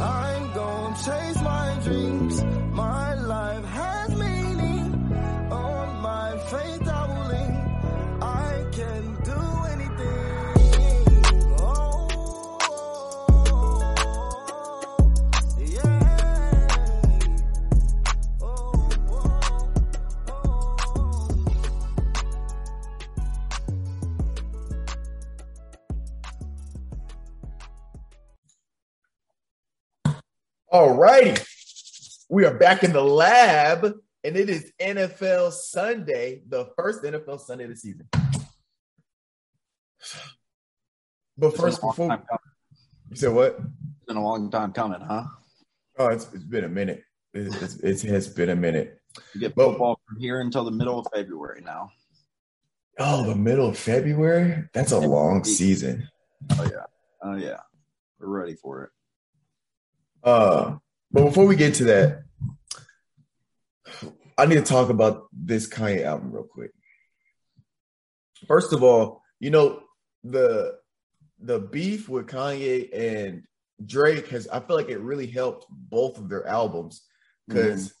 I'm gonna chase my dreams. My life has meaning. On my faith I will lean. I can do anything. All righty, we are back in the lab, and it is NFL Sunday, the first NFL Sunday of the season. But first, before you said what? It's been a long time coming, huh? Oh, it's been a minute. It has been a minute. You get football from here until the middle of February now. Oh, the middle of February? That's a long season. Oh yeah, we're ready for it. But before we get to that, I need to talk about this Kanye album real quick. First of all, you know, the beef with Kanye and Drake has, I feel like it really helped both of their albums because,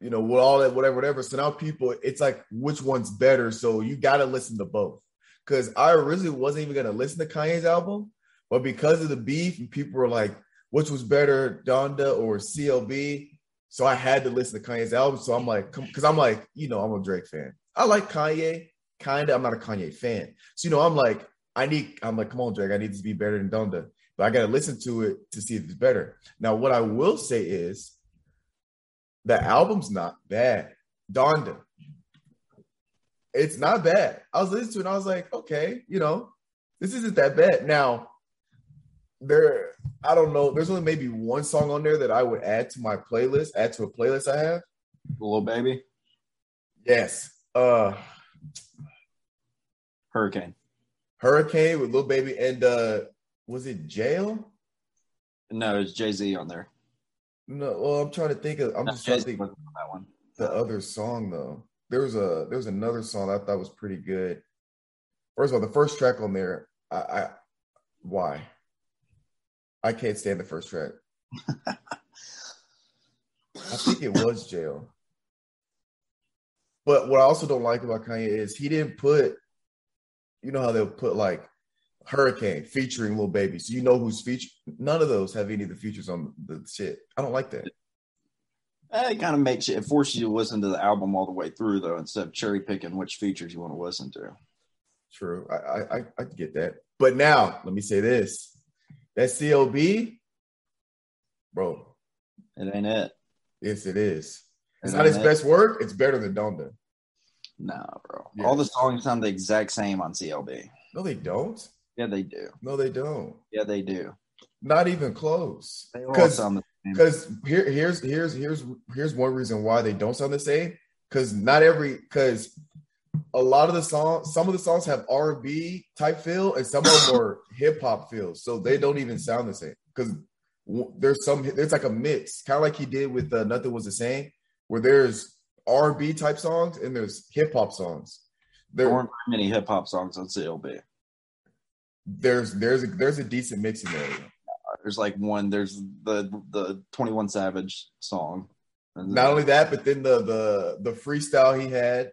you know, with all that, whatever. So now people, it's like, which one's better? So you got to listen to both because I originally wasn't even going to listen to Kanye's album, but because of the beef and people were like, which was better, Donda or CLB? So I had to listen to Kanye's album. So I'm like, because I'm like, you know, I'm a Drake fan. I like Kanye, kind of. I'm not a Kanye fan. So, you know, I'm like, come on, Drake, I need this to be better than Donda. But I got to listen to it to see if it's better. Now, what I will say is the album's not bad. Donda, it's not bad. I was listening to it and I was like, okay, you know, this isn't that bad. Now, I don't know. There's only maybe one song on there that I would add to a playlist I have. Lil Baby? Yes. Hurricane. Hurricane with Lil Baby and was it Jail? No, it's Jay-Z on there. No, well, I'm trying to think of on that one. The other song though. There was another song I thought was pretty good. First of all, the first track on there, I can't stand the first track. I think it was Jail. But what I also don't like about Kanye is he didn't put, you know how they'll put like Hurricane featuring Lil Baby. So you know who's featured. None of those have any of the features on the shit. I don't like that. It kind of makes it forces you to listen to the album all the way through though, instead of cherry picking which features you want to listen to. True. I get that. But now let me say this. That CLB, bro. It ain't it. Yes, it is. It's not his best work. It's better than Donda. Nah, bro. Yeah. All the songs sound the exact same on CLB. No, they don't. Yeah, they do. No, they don't. Yeah, they do. Not even close. They all sound the same. Because here's one reason why they don't sound the same. Because a lot of the songs, some of the songs have R&B type feel, and some of them are hip hop feel. So they don't even sound the same because there's like a mix, kind of like he did with "Nothing Was the Same," where there's R&B type songs and there's hip hop songs. There weren't very many hip hop songs on CLB. There's a decent mix in there. There's like one. There's the 21 Savage song. Not only that, but then the freestyle he had.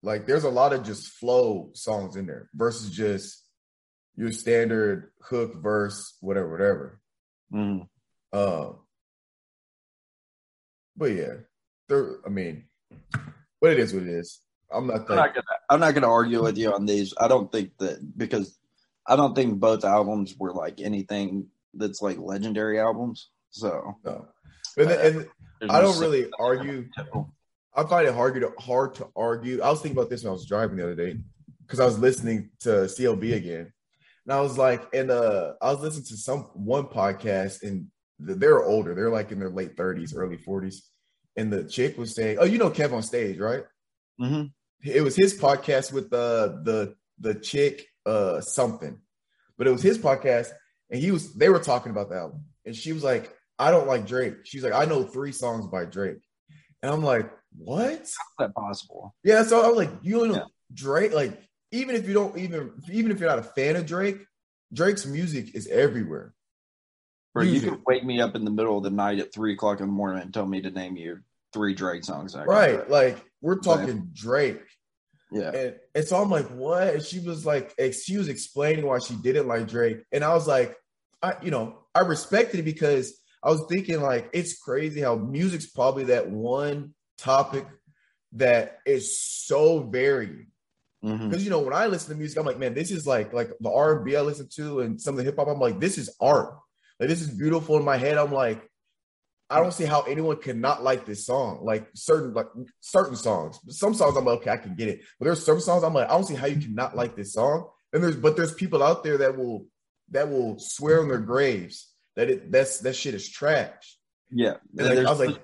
Like, there's a lot of just flow songs in there versus just your standard hook, verse, whatever. But yeah, but it is what it is. I'm not gonna argue with you on these. I don't think that because I don't think both albums were like anything that's like legendary albums. So no. And I don't really argue. I find it hard to argue. I was thinking about this when I was driving the other day because I was listening to CLB again. And I was like, I was listening to one podcast and they're older. They're like in their late 30s, early 40s. And the chick was saying, oh, you know Kev on Stage, right? Mm-hmm. It was his podcast with the chick something. But it was his podcast and they were talking about the album. And she was like, I don't like Drake. She's like, I know 3 songs by Drake. And I'm like, what? How's that possible? Yeah, so I'm like, you know, Drake, like, even if you're not a fan of Drake, Drake's music is everywhere. Bro, music. You can wake me up in the middle of the night at 3 o'clock in the morning and tell me to name you 3 Drake songs. Right. Like, we're talking Drake. Yeah. And so I'm like, what? And she was like, she was explaining why she didn't like Drake. And I was like, I respected it because I was thinking, like, it's crazy how music's probably that one topic that is so varied. Because, when I listen to music, I'm like, man, this is like the R&B I listen to and some of the hip hop. I'm like, this is art. Like, this is beautiful. In my head, I'm like, I don't see how anyone could not like this song. Like certain songs. Some songs I'm like, okay, I can get it. But there's some songs I'm like, I don't see how you cannot like this song. And there's people out there that will swear on their graves that that shit is trash. Yeah. And I was like,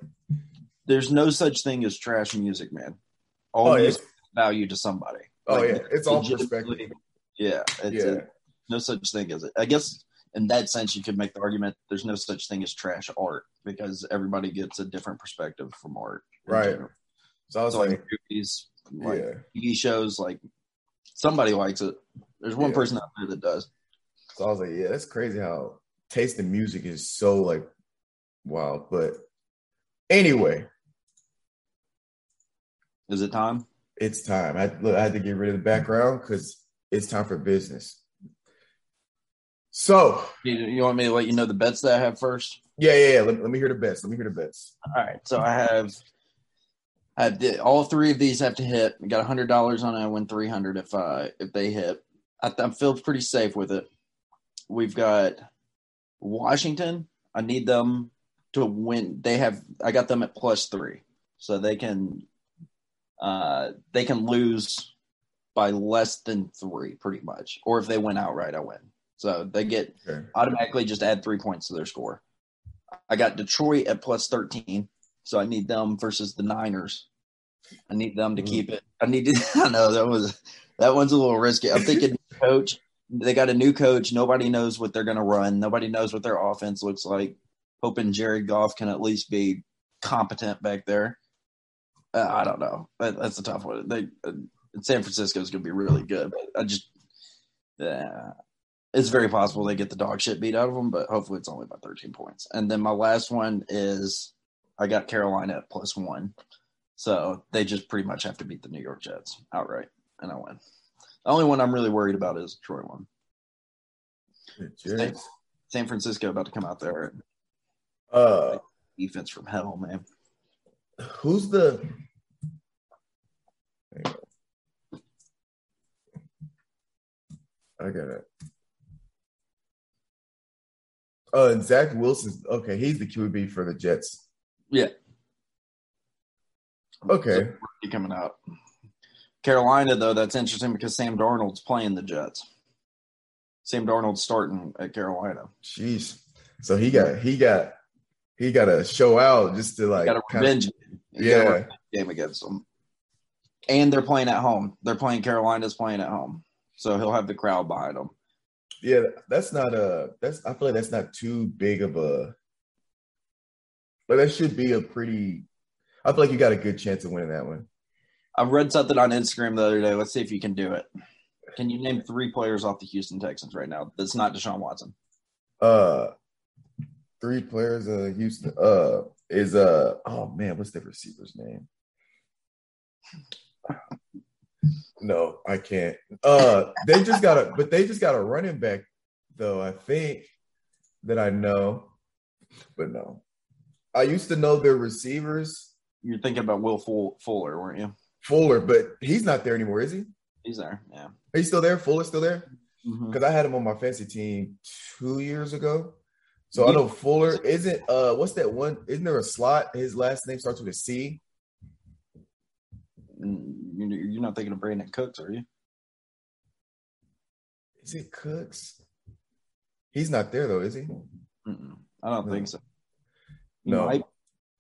there's no such thing as trash music, man. All music has value to somebody. Oh, like, yeah. It's all perspective. Yeah. No such thing as it. I guess in that sense, you could make the argument there's no such thing as trash art because everybody gets a different perspective from art. Right. General. So I was like movies, TV shows, like somebody likes it. There's one person out there that does. So I was like, yeah, that's crazy how taste in music is so, like, wild. But anyway. Is it time? It's time. I had to get rid of the background because it's time for business. So. You want me to let you know the bets that I have first? Yeah. Let me hear the bets. All right. So I have all three of these have to hit. I got $100 on it. I win $300 if they hit. I feel pretty safe with it. We've got Washington. I need them to win. I got them at +3, so they can lose by less than 3, pretty much. Or if they win outright, I win. So they get automatically just add 3 points to their score. I got Detroit at +13, so I need them versus the Niners. I need them to keep it. I know that one's a little risky. I'm thinking coach. They got a new coach. Nobody knows what they're going to run. Nobody knows what their offense looks like. Hoping Jared Goff can at least be competent back there. I don't know. That's a tough one. San Francisco is going to be really good. But I just it's very possible they get the dog shit beat out of them, but hopefully it's only by 13 points. And then my last one is I got Carolina at +1. So they just pretty much have to beat the New York Jets outright, and I win. The only one I'm really worried about is Detroit one. San Francisco about to come out there. And defense from hell, man. Who's the? I got it. Zach Wilson's okay. He's the QB for the Jets. Yeah. Okay. So coming out. Carolina, though, that's interesting because Sam Darnold's playing the Jets. Sam Darnold's starting at Carolina. Jeez. So he got to show out just to, like, got to revenge game against them. And they're playing at home. Carolina's playing at home. So he'll have the crowd behind him. Yeah, I feel like that's not too big of a, but that should be a pretty, I feel like you got a good chance of winning that one. I read something on Instagram the other day. Let's see if you can do it. Can you name 3 players off the Houston Texans right now that's not Deshaun Watson? 3 players of Houston what's the receiver's name? No, I can't. They just got a running back though, I think that I know. But no. I used to know their receivers. You're thinking about Will Fuller, weren't you? Fuller, but he's not there anymore, is he? He's there, yeah. Are you still there? Fuller's still there? Because I had him on my fantasy team 2 years ago. So I know Fuller isn't – what's that one – isn't there a slot? His last name starts with a C. You're not thinking of Brandon Cooks, are you? Is it Cooks? He's not there, though, is he? Mm-mm. I don't think so.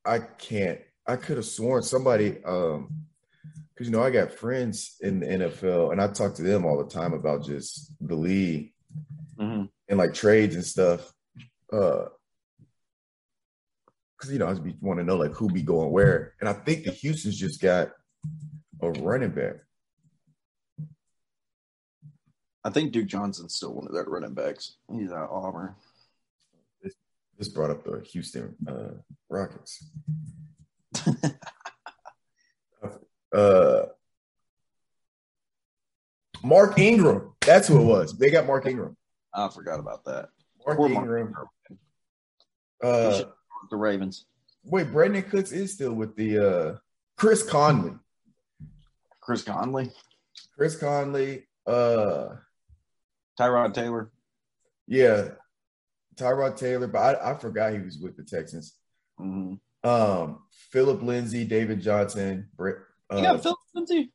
I can't. I could have sworn somebody, because I got friends in the NFL, and I talk to them all the time about just the league and like trades and stuff. Because I just want to know like who be going where, and I think the Houston's just got a running back. I think Duke Johnson's still one of their running backs. He's out of Auburn. This brought up the Houston Rockets. Mark Ingram. That's who it was. They got Mark Ingram. I forgot about that. Mark Ingram. The Ravens. Wait, Brandon Cooks is still with the Chris Conley. Tyrod Taylor. Yeah, Tyrod Taylor, but I forgot he was with the Texans. Mm-hmm. Philip Lindsay, David Johnson. You got Philip Lindsay?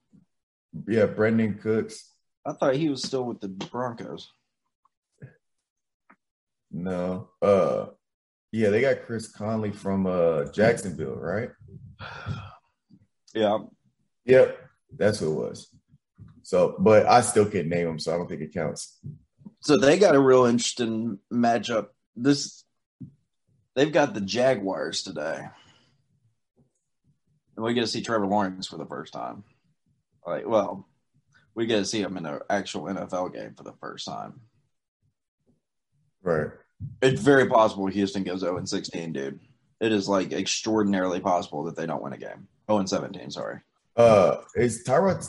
Yeah, Brandon Cooks. I thought he was still with the Broncos. No. Yeah, they got Chris Conley from Jacksonville, right? Yeah. Yep, that's who it was. So, but I still can't name them, so I don't think it counts. So they got a real interesting matchup. They've got the Jaguars today, and we get to see Trevor Lawrence for the first time. We get to see him in an actual NFL game for the first time. Right. It's very possible Houston goes 0-16, dude. It is like extraordinarily possible that they don't win a game. 0-17, sorry. Is Tyrod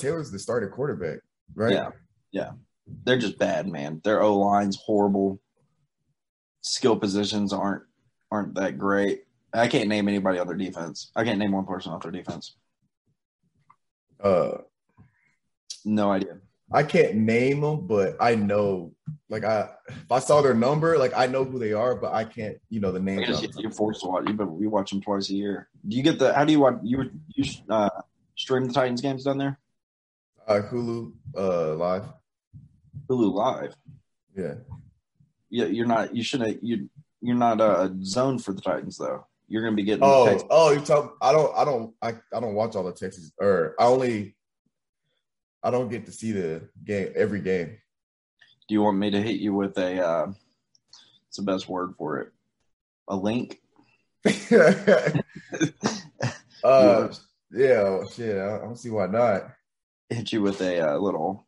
Taylor's the starting quarterback, right? Yeah. They're just bad, man. Their O-line's horrible. Skill positions aren't that great. I can't name anybody on their defense. I can't name one person on their defense. No idea. I can't name them, but I know. If I saw their number, I know who they are, but I can't. The names. You're forced to watch. We watch them twice a year. Do you get the? How do you watch? You stream the Titans games down there? Hulu live. Hulu live. Yeah. Yeah, you're not. You shouldn't. You're not zoned for the Titans though. You're gonna be getting. Oh, you're talking. I don't watch all the Texas. I don't get to see the game every game. Do you want me to hit you with a? It's the best word for it. A link. Yeah. Shit. I don't see why not. Hit you with a little.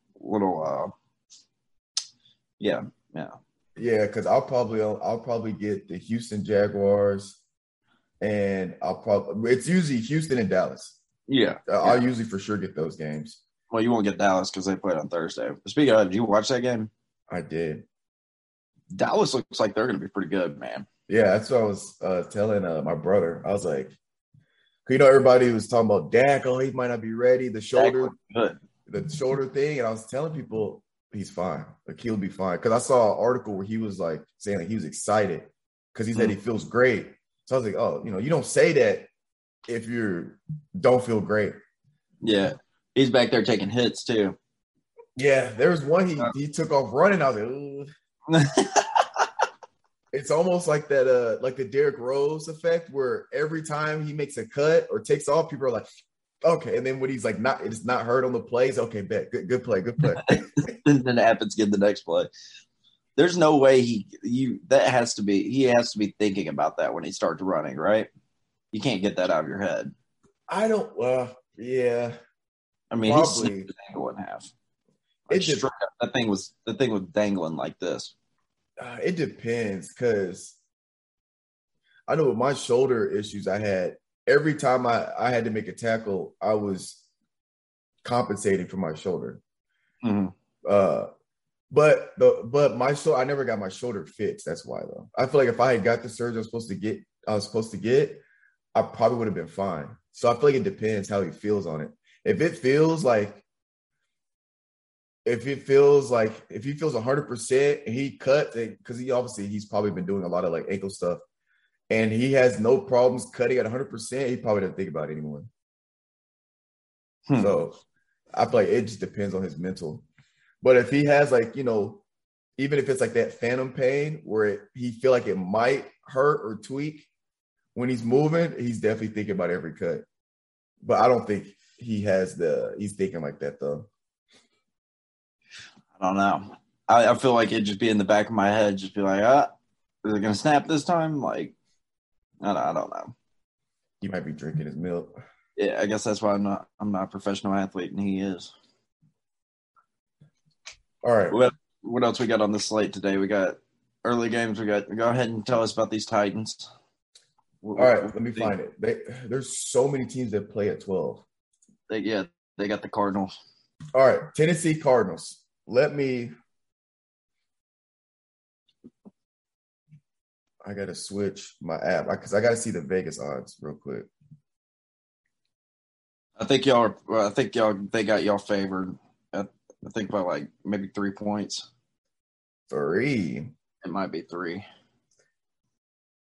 Yeah. Yeah, because I'll probably get the Houston Jaguars, and it's usually Houston and Dallas. Yeah, I'll usually for sure get those games. Well, you won't get Dallas because they played on Thursday. Speaking of, did you watch that game? I did. Dallas looks like they're going to be pretty good, man. Yeah, that's what I was telling my brother. I was like, everybody was talking about Dak. Oh, he might not be ready. The shoulder thing. And I was telling people he's fine. He'll be fine. Because I saw an article where he was saying that he was excited because he said he feels great. So I was like, oh, you don't say that if you don't feel great. Yeah. He's back there taking hits, too. Yeah, there was one he took off running. I was like, ooh. It's almost like that, the Derrick Rose effect where every time he makes a cut or takes off, people are like, okay. And then when he's it's not hurt on the plays, okay, bet. Good play. And then it happens again the next play. There's no way he has to be thinking about that when he starts running, right? You can't get that out of your head. Yeah. I mean, he snipped the angle in half. That thing was dangling like this. It depends, because I know with my shoulder issues I had, every time I had to make a tackle, I was compensating for my shoulder. Mm-hmm. But my shoulder, I never got my shoulder fixed. That's why though. I feel like if I had got the surgery I was supposed to get, I probably would have been fine. So I feel like it depends how he feels on it. If he feels 100% and he cuts, because he's probably been doing a lot of ankle stuff, and he has no problems cutting at 100%, he probably doesn't think about it anymore. So I feel like it just depends on his mental. But if he has even if it's that phantom pain where he feel like it might hurt or tweak when he's moving, he's definitely thinking about every cut. But I don't think he's thinking like that though. I don't know. I feel like it'd just be in the back of my head, just be like, is it gonna snap this time? I don't know. He might be drinking his milk. Yeah, I guess that's why I'm not a professional athlete and he is. All right. What else we got on the slate today? We got early games we got. Go ahead and tell us about these Titans. All right, let me find it. There's so many teams that play at 12. They got the Cardinals. All right, Tennessee Cardinals. I got to switch my app because I got to see the Vegas odds real quick. They got y'all favored. I think by like maybe 3 points. It might be three.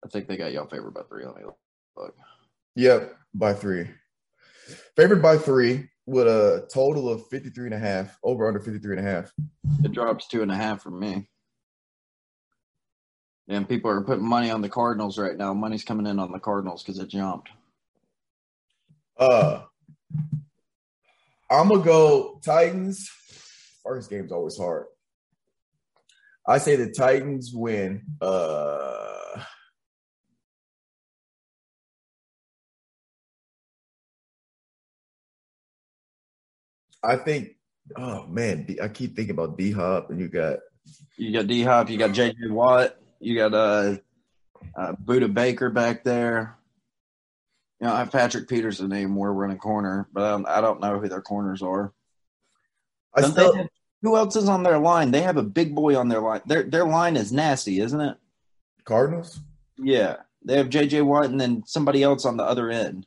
I think they got y'all favored by three. Let me look. Yep, by three. Favored by three with a total of 53.5, over under 53.5. It drops 2.5 for me. And people are putting money on the Cardinals right now. Money's coming in on the Cardinals because it jumped. I'm going to go Titans. First game's always hard. I say the Titans win. I think – oh, man, I keep thinking about D Hop, and you got D Hop, you got J.J. Watt. You got Buda Baker back there. You know, I have Patrick Peterson anymore running corner, but I don't know who their corners are. Who else is on their line? They have a big boy on their line. Their line is nasty, isn't it? Cardinals? Yeah. They have J.J. Watt and then somebody else on the other end.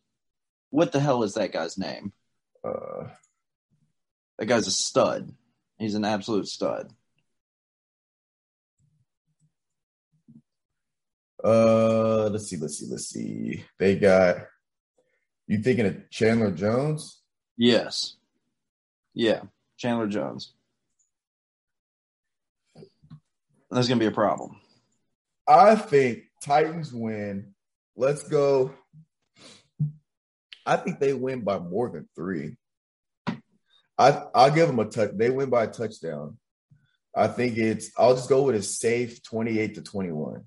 What the hell is that guy's name? That guy's a stud. He's an absolute stud. Let's see. They got – you thinking of Chandler Jones? Yes. Yeah, Chandler Jones. That's going to be a problem. I think Titans win. Let's go – I think they win by more than three. I'll give them a touch. They win by a touchdown. I think it's – I'll just go with a safe 28-21.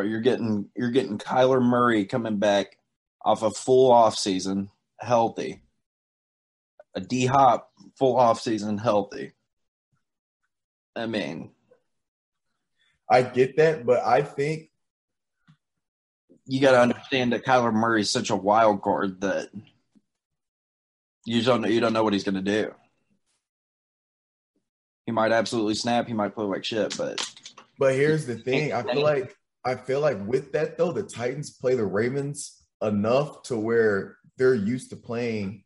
You're getting Kyler Murray coming back off a full offseason, healthy. A D Hop full offseason, healthy. I mean, I get that, but I think you got to understand that Kyler Murray is such a wild card that you don't know what he's going to do. He might absolutely snap. He might play like shit, but here's the thing: I feel like with that, though, the Titans play the Ravens enough to where they're used to playing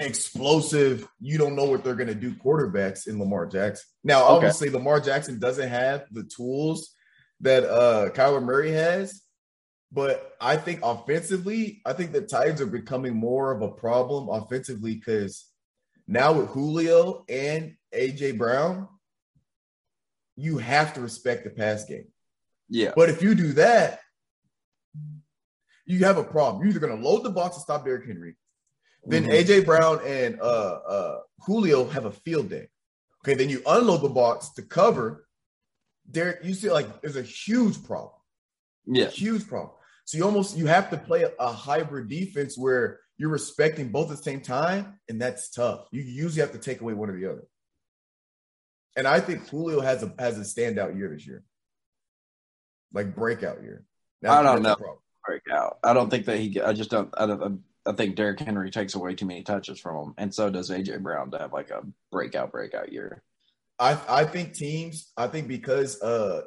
explosive, you don't know what they're going to do quarterbacks in Lamar Jackson. Now, obviously, Lamar Jackson doesn't have the tools that Kyler Murray has, but I think offensively, I think the Titans are becoming more of a problem offensively because now with Julio and A.J. Brown, you have to respect the pass game. Yeah. But if you do that, you have a problem. You're either going to load the box and stop Derrick Henry. Then A.J. Brown and Julio have a field day. Okay, then you unload the box to cover. Derrick, you see, like, there's a huge problem. Yeah. Huge problem. So you have to play a hybrid defense where you're respecting both at the same time, and that's tough. You usually have to take away one or the other. And I think Julio has a standout year this year. Like breakout year. I don't know. Breakout. I don't think that he. I just don't. I think Derrick Henry takes away too many touches from him, and so does AJ Brown to have like a breakout year. I think because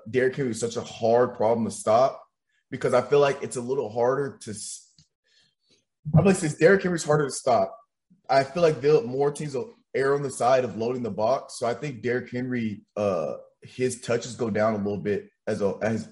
Derrick Henry was such a hard problem to stop, because I feel like it's a little harder to. I'm like, since Derrick Henry's harder to stop, I feel like more teams will err on the side of loading the box. So I think Derrick Henry, his touches go down a little bit. In terms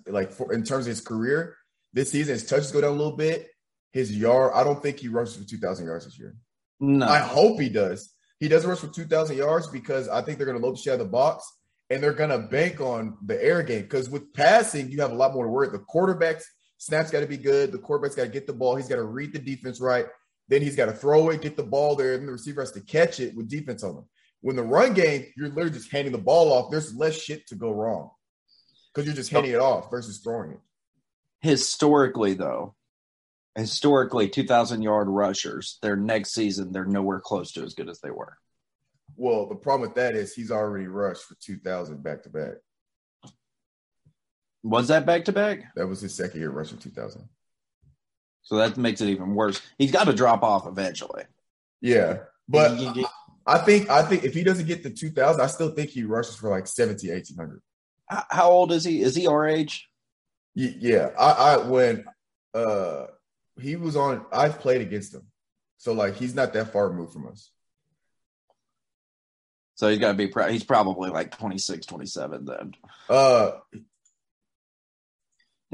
of his career, this season his touches go down a little bit. His yard, I don't think he rushes for 2,000 yards this year. No, I hope he does. He doesn't rush for 2,000 yards because I think they're going to load the shit out of the box and they're going to bank on the air game. Because with passing, you have a lot more to worry. The quarterback's snaps got to be good. The quarterback's got to get the ball. He's got to read the defense right. Then he's got to throw it, get the ball there, and the receiver has to catch it with defense on him. When the run game, you're literally just handing the ball off. There's less shit to go wrong. Because you're just handing it off versus throwing it. Historically, 2,000-yard rushers, their next season, they're nowhere close to as good as they were. Well, the problem with that is he's already rushed for 2,000 back-to-back. Was that back-to-back? That was his second year rushing 2,000. So that makes it even worse. He's got to drop off eventually. Yeah, but I think if he doesn't get the 2,000, I still think he rushes for like 1,700, 1,800. How old is he? Is he our age? Yeah, when he was on, I've played against him. So, like, he's not that far removed from us. So, he's got to be – he's probably, like, 26, 27 then. They're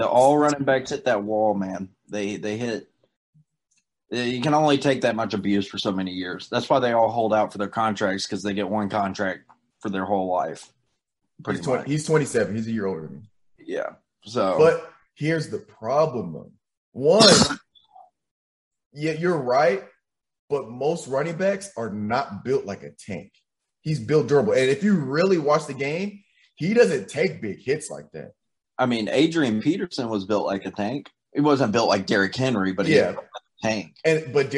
all running backs hit that wall, man. They hit – you can only take that much abuse for so many years. That's why they all hold out for their contracts, because they get one contract for their whole life. He's 27. He's a year older than me. Yeah. So, but here's the problem, though. One, yeah, you're right, but most running backs are not built like a tank. He's built durable. And if you really watch the game, he doesn't take big hits like that. I mean, Adrian Peterson was built like a tank. He wasn't built like Derrick Henry, but he was built like a tank. But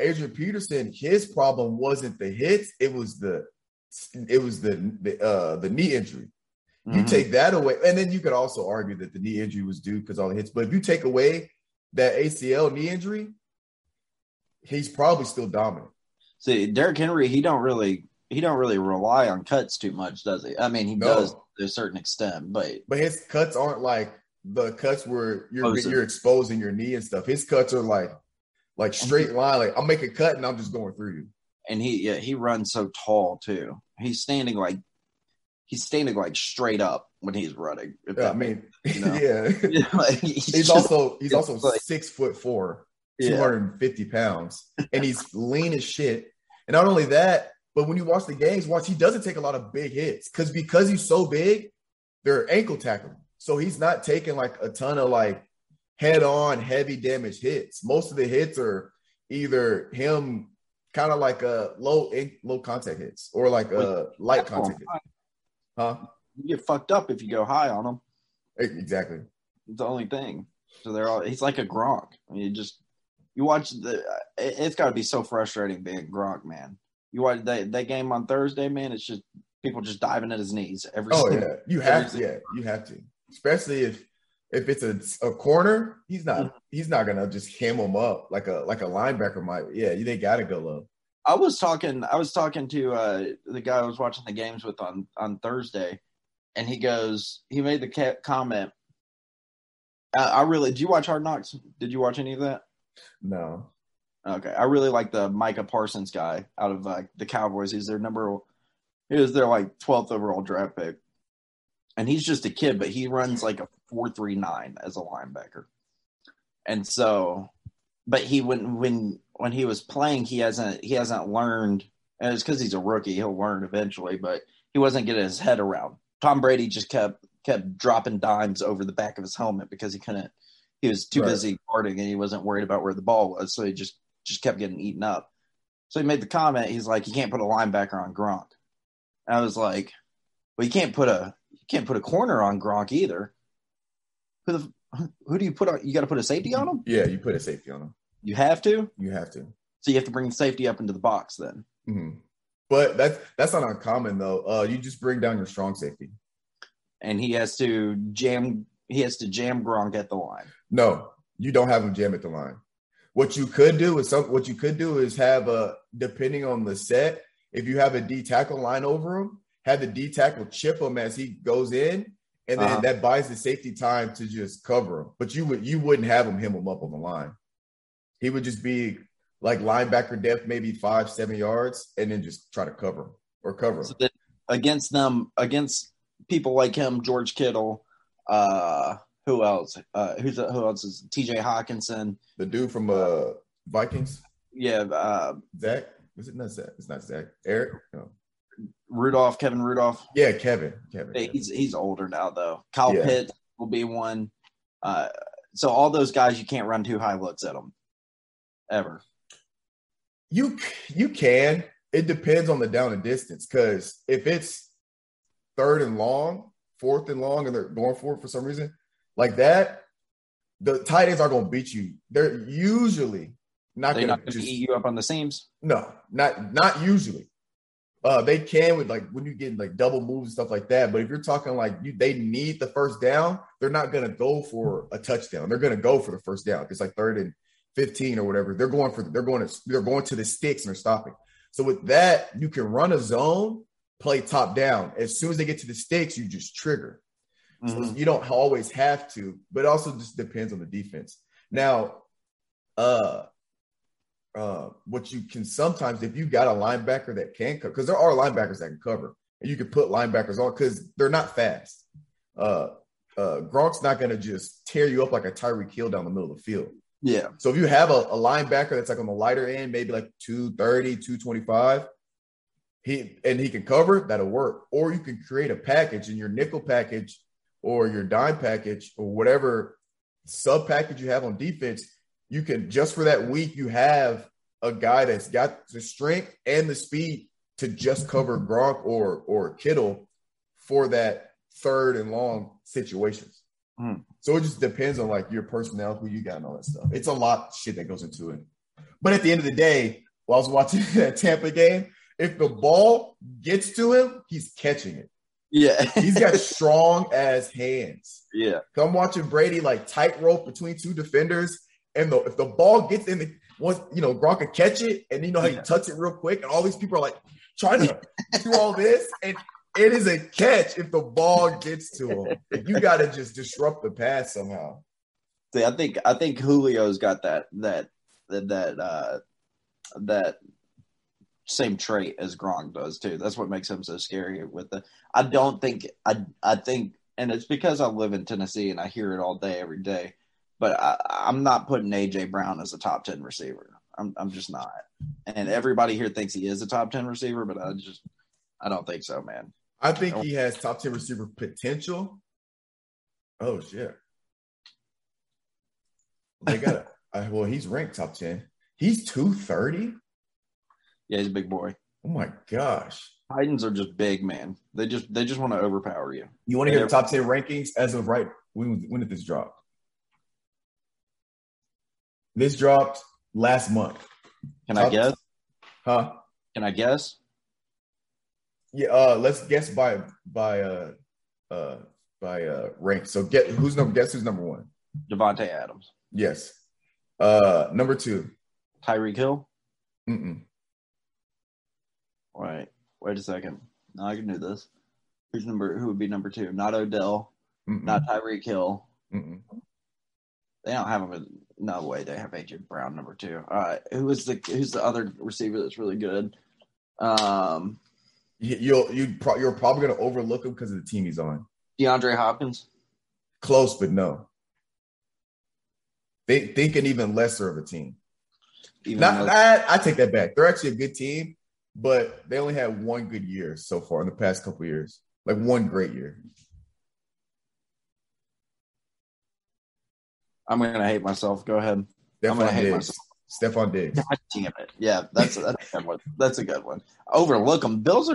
Adrian Peterson, his problem wasn't the hits. It was the knee injury. You take that away, and then you could also argue that the knee injury was due because all the hits. But if you take away that ACL knee injury, he's probably still dominant. See, Derrick Henry, he don't really rely on cuts too much, does he? I mean, he does to a certain extent, but his cuts aren't like the cuts where you're exposing your knee and stuff. His cuts are like straight line. Like, I'll make a cut and I'm just going through you. And he runs so tall too. He's standing like straight up when he's running. He's also like 6'4", 250 pounds, and he's lean as shit. And not only that, but when you watch the games, he doesn't take a lot of big hits because he's so big, they're ankle tackling. So he's not taking like a ton of like head on heavy damage hits. Most of the hits are either him kind of like a low contact hits or like a light contact hit. Huh? You get fucked up if you go high on him. Exactly. It's the only thing. So he's like a Gronk. I mean, you watch it's got to be so frustrating being Gronk, man. You watch that game on Thursday, man. It's just people just diving at his knees every. Oh yeah, you have to. Especially if it's a corner, he's not gonna just ham him up like a linebacker might. Yeah, they gotta go low. I was talking to the guy I was watching the games with on Thursday, and he made the comment. Do you watch Hard Knocks? Did you watch any of that? No. Okay. I really like the Micah Parsons guy out of the Cowboys. He was their like 12th overall draft pick, and he's just a kid, but he runs like a 4.39 as a linebacker, and so. But he when he was playing, he hasn't learned, and it's because he's a rookie. He'll learn eventually, but he wasn't getting his head around. Tom Brady just kept dropping dimes over the back of his helmet because he couldn't. He was too busy guarding, and he wasn't worried about where the ball was, so he just kept getting eaten up. So he made the comment. He's like, "You can't put a linebacker on Gronk." And I was like, "Well, you can't put a corner on Gronk either." Who do you put on? You got to put a safety on him? Yeah, you put a safety on him. You have to? You have to. So you have to bring safety up into the box then. Mm-hmm. But that's not uncommon, though. You just bring down your strong safety. And he has to jam Gronk at the line. No, you don't have him jam at the line. What you could do is have a – depending on the set, if you have a D tackle line over him, have the D tackle chip him as he goes in. And then that buys the safety time to just cover him. But you wouldn't have him hem him up on the line. He would just be like linebacker depth, maybe 5-7 yards, and then just try to cover him. So then against people like him, George Kittle, who else? Who else is T.J. Hockenson? The dude from Vikings. Yeah, Zach. Is it not Zach? It's not Zach. Eric. No. Rudolph, Kevin Rudolph. Yeah, Kevin. Yeah, he's older now though. Kyle Pitts will be one. So all those guys, you can't run too high looks at them ever. You can. It depends on the down and distance, because if it's third and long, fourth and long, and they're going for it for some reason like that, the tight ends are going to beat you. They're usually not going to eat you up on the seams. No, not usually. They can with like when you get like double moves and stuff like that. But if you're talking like they need the first down, they're not going to go for a touchdown. They're going to go for the first down. It's like 3rd and 15 or whatever. They're going to the sticks and they're stopping. So with that, you can run a zone, play top down. As soon as they get to the sticks, you just trigger. Mm-hmm. So you don't always have to, but it also just depends on the defense. Now, what you can sometimes, if you got a linebacker that can cover, because there are linebackers that can cover, and you can put linebackers on because they're not fast. Gronk's not going to just tear you up like a Tyreek Hill down the middle of the field. Yeah. So if you have a linebacker that's like on the lighter end, maybe like 230, 225, he can cover, that'll work. Or you can create a package in your nickel package or your dime package or whatever sub package you have on defense. You can, just for that week, you have a guy that's got the strength and the speed to just cover Gronk or Kittle for that 3rd and long situations. Mm. So it just depends on like your personnel, who you got and all that stuff. It's a lot of shit that goes into it. But at the end of the day, while I was watching that Tampa game, if the ball gets to him, he's catching it. Yeah. He's got strong ass hands. Yeah. I'm watching Brady like tightrope between two defenders. And if the ball gets in, Gronk can catch it, and you know how he tucks it real quick, and all these people are like trying to do all this, and it is a catch if the ball gets to him. You got to just disrupt the pass somehow. See, I think Julio's got that same trait as Gronk does too. That's what makes him so scary. I think, and it's because I live in Tennessee and I hear it all day, every day. But I'm not putting A.J. Brown as a top 10 receiver. I'm just not. And everybody here thinks he is a top 10 receiver, but I don't think so, man. I think he has top 10 receiver potential. Oh, shit. They got well, he's ranked top 10. He's 230? Yeah, he's a big boy. Oh, my gosh. Titans are just big, man. They just want to overpower you. You want to hear the top 10 rankings as of right? When did this drop? This dropped last month. Can I guess? Huh? Can I guess? Yeah, let's guess by rank. So guess who's number one? Devontae Adams. Yes. Number two. Tyreek Hill. All right. Wait a second. No, I can do this. Who would be number two? Not Odell. Mm-mm. Not Tyreek Hill. Mm-mm. They don't have him. No way. They have A.J. Brown number two. All right. Who's the other receiver that's really good? You're probably going to overlook him because of the team he's on. DeAndre Hopkins. Close, but no. They think an even lesser of a team. I take that back. They're actually a good team, but they only had one good year so far in the past couple of years. Like one great year. I'm going to hate myself. Go ahead. I'm going to hate myself. Stephon Diggs. God damn it. Yeah, that's a good one. That's a good one. Overlook them. Bills are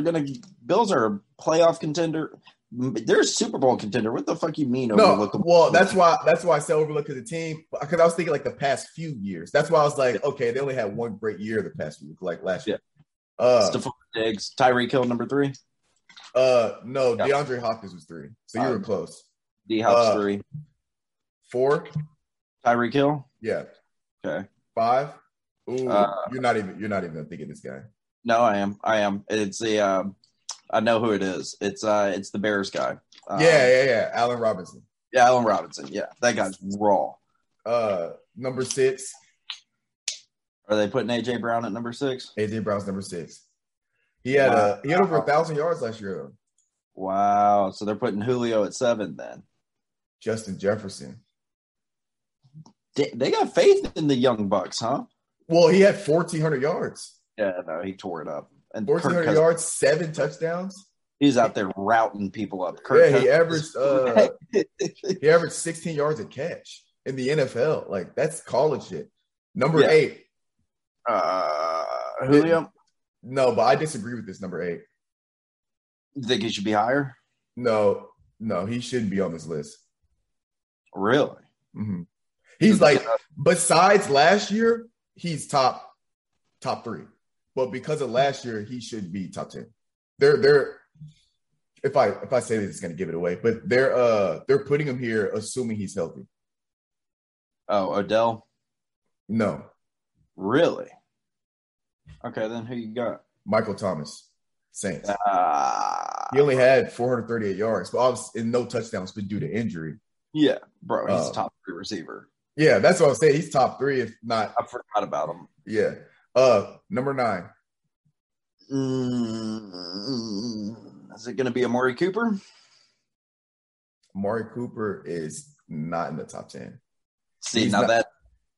a playoff contender. They're a Super Bowl contender. What the fuck you mean overlook them? Well, that's why I said overlook as a team, because I was thinking like the past few years. That's why I was like, okay, they only had one great year the past few, like last year. Yeah. Stephon Diggs. Tyreek Hill number three? No, yeah. DeAndre Hopkins was three. So you were close. D Hop's three. 4. Tyreek Hill? Yeah. Okay. 5. Ooh, you're not even thinking this guy. No, I am. It's the I know who it is. It's the Bears guy. Yeah. Allen Robinson. Yeah. That guy's raw. Number 6. Are they putting A.J. Brown at number 6? A.J. Brown's number 6. He had over 1,000 yards last year though. Wow. So they're putting Julio at 7 then. Justin Jefferson. They got faith in the young bucks, huh? Well, he had 1,400 yards. Yeah, no, he tore it up. And 1,400 yards, 7 touchdowns. He's out there routing people up. He averaged he averaged 16 yards a catch in the NFL. Like, that's college shit. Number 8. Julio? No, but I disagree with this number 8. You think he should be higher? No, he shouldn't be on this list. Really? Mm-hmm. He's like, besides last year, he's top 3. But because of last year, he should be top 10. they're if I say this, it's going to give it away, but they're putting him here assuming he's healthy. Oh, Odell? No. Really? Okay, then who you got? Michael Thomas, Saints. He only had 438 yards, but obviously no touchdowns, but due to injury. Yeah, bro, he's a top three receiver. Yeah, that's what I'm saying. He's top three, if not. I forgot about him. Yeah. Number 9. Is it going to be Amari Cooper? Amari Cooper is not in the top 10. See, he's now not, that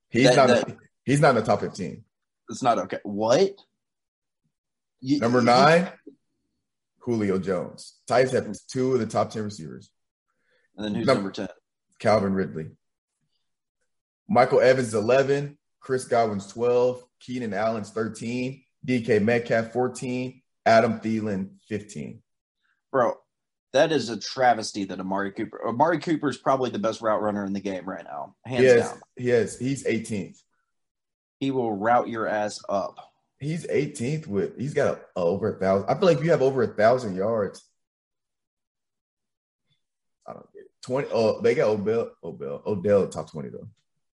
he's that, not that, he's not in the top 15. It's not okay. What? Number 9, Julio Jones. Titans have 2 of the top 10 receivers. And then who's number 10? Calvin Ridley. Michael Evans 11, Chris Godwin's 12, Keenan Allen's 13, DK Metcalf 14, Adam Thielen 15. Bro, that is a travesty that Amari Cooper. Amari Cooper is probably the best route runner in the game right now, hands down. Yes, he's 18th. He will route your ass up. He's 18th with. He's got over 1,000. I feel like if you have over 1,000 yards. I don't get it. 20. Oh, they got Odell top 20 though.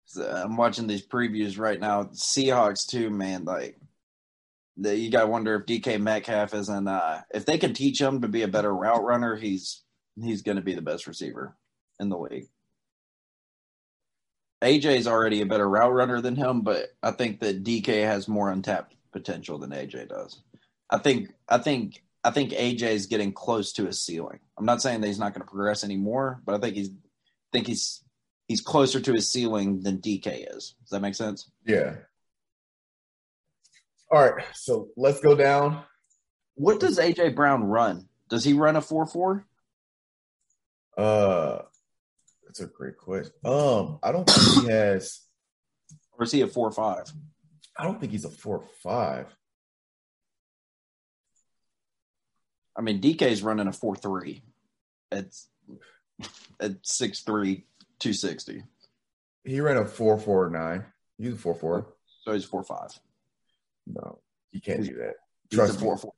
So I'm watching these previews right now. Seahawks too, man. Like, you got to wonder if DK Metcalf isn't if they can teach him to be a better route runner, he's going to be the best receiver in the league. AJ's already a better route runner than him, but I think that DK has more untapped potential than AJ does. I think AJ's getting close to his ceiling. I'm not saying that he's not going to progress anymore, but I think he's closer to his ceiling than DK is. Does that make sense? Yeah. All right, so let's go down. What does A.J. Brown run? Does he run a 4-4? That's a great question. I don't think he has. Or is he a 4-5? I don't think he's a 4-5. I mean, DK's running a 4-3. At 6'3", 260. He ran a 4-4-9. He's a 4-4. So he's a 4-5. No, you can't do that. Trust me. 4-4-9.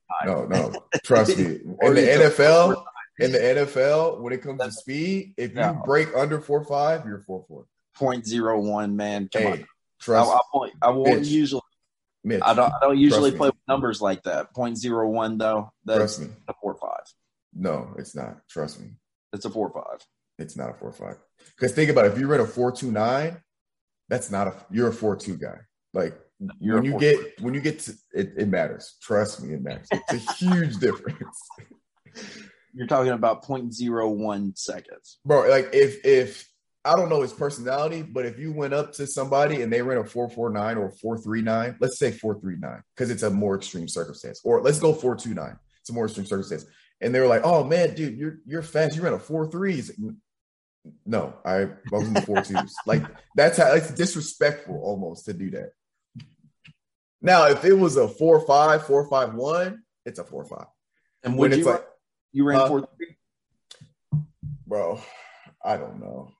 No. Trust me. In the NFL, when it comes to speed, if you break under 4.5, you're 4.4. 0.01, man. Come on. Trust me. I don't usually play with numbers like that. 0.01 though. That's a 4.5. No, it's not. Trust me. It's a 4.5. It's not a 4.5. Because think about it. If you read a 4.29, that's not a. You're a 4.2 guy. Like. When you get to it matters. Trust me, it matters. It's a huge difference. You're talking about 0.01 seconds, bro. Like if I don't know his personality, but if you went up to somebody and they ran a 4.49 or 4.39, let's say 4.39 because it's a more extreme circumstance, or let's go 4.29. It's a more extreme circumstance, and they were like, "Oh man, dude, you're fast. You ran a 4.3s." No, I was in the 4.2s. Like that's how it's disrespectful almost to do that. Now, if it was a 4.5, 4.51, it's a 4.5. And when it's like you ran 4.3, bro, I don't know.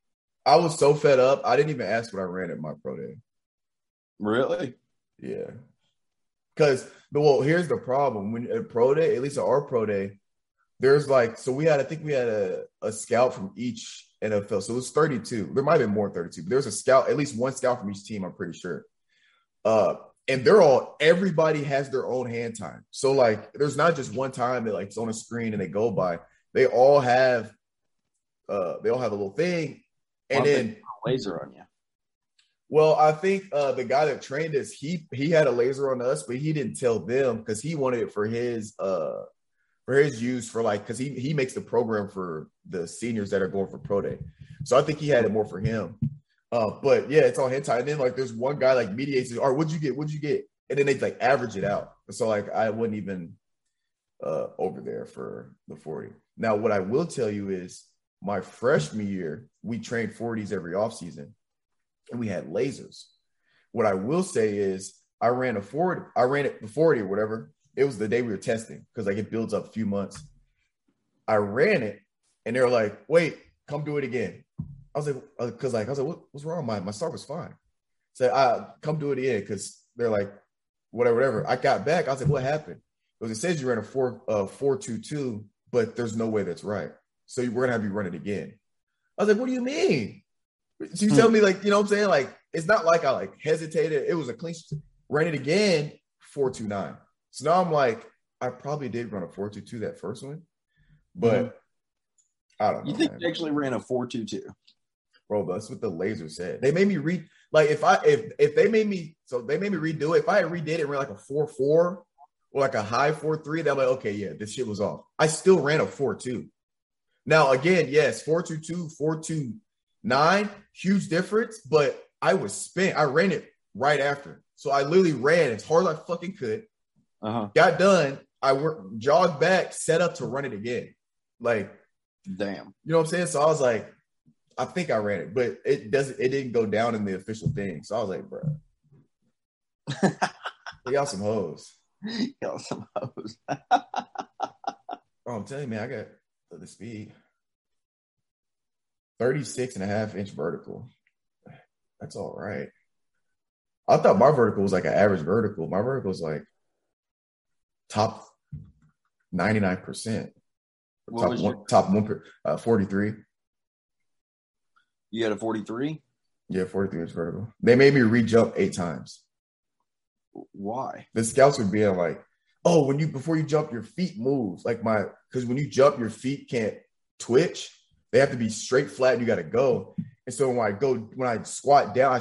I was so fed up, I didn't even ask what I ran at my pro day. Really? Yeah. Because here's the problem: when at pro day, at least at our pro day, there's like we had a scout from each NFL, so it was 32. There might have been more than 32, but there was a scout, at least one scout from each team. I'm pretty sure. And everybody has their own hand time. So, like, there's not just one time that, like, it's on a screen and they go by. They all have a little thing. And then – laser on you. Well, I think the guy that trained us, he had a laser on us, but he didn't tell them because he wanted it for his use for, like – because he makes the program for the seniors that are going for pro day. So, I think he had it more for him. But yeah, it's all hentai. And then like there's one guy like mediates, all right, what'd you get? And then they like average it out. So like I wasn't even over there for the 40. Now, what I will tell you is my freshman year, we trained 40s every offseason and we had lasers. What I will say is I ran it 40 or whatever. It was the day we were testing because like it builds up a few months. I ran it and they're like, wait, come do it again. I was like, what's wrong? My start was fine. So I come do it again because they're like, whatever. I got back. I was like, what happened? because it says you ran a 4.42, but there's no way that's right. So we're gonna have you run it again. I was like, what do you mean? So you tell me, like, you know what I'm saying? Like, it's not like I like hesitated. It was a clean ran it again, 4.29. So now I'm like, I probably did run a 4.22 that first one, but I don't know. You think they actually ran a 4.22? Bro, that's what the laser said. They made me read like if they made me so they made me redo it. If I had redid it and ran like a 4.4 or like a high 4.3, they'd be like, okay, yeah, this shit was off. I still ran a 4.2. Now again, yes, 4.22, 4.29, huge difference, but I was spent. I ran it right after. So I literally ran as hard as I fucking could. Got done. I jogged back, set up to run it again. Like, damn. You know what I'm saying? So I was like, I think I ran it, but it didn't go down in the official thing. So I was like, bro, y'all some hoes. Y'all some hoes. Oh, I'm telling you, man, I got the speed. 36.5-inch vertical. That's all right. I thought my vertical was like an average vertical. My vertical was like top 99%. Top 43. You had a 43? Yeah, 43-inch vertical. They made me re-jump 8 times. Why? The scouts would be like, oh, before you jump, your feet move. Like because when you jump, your feet can't twitch. They have to be straight flat and you got to go. And so when I squat down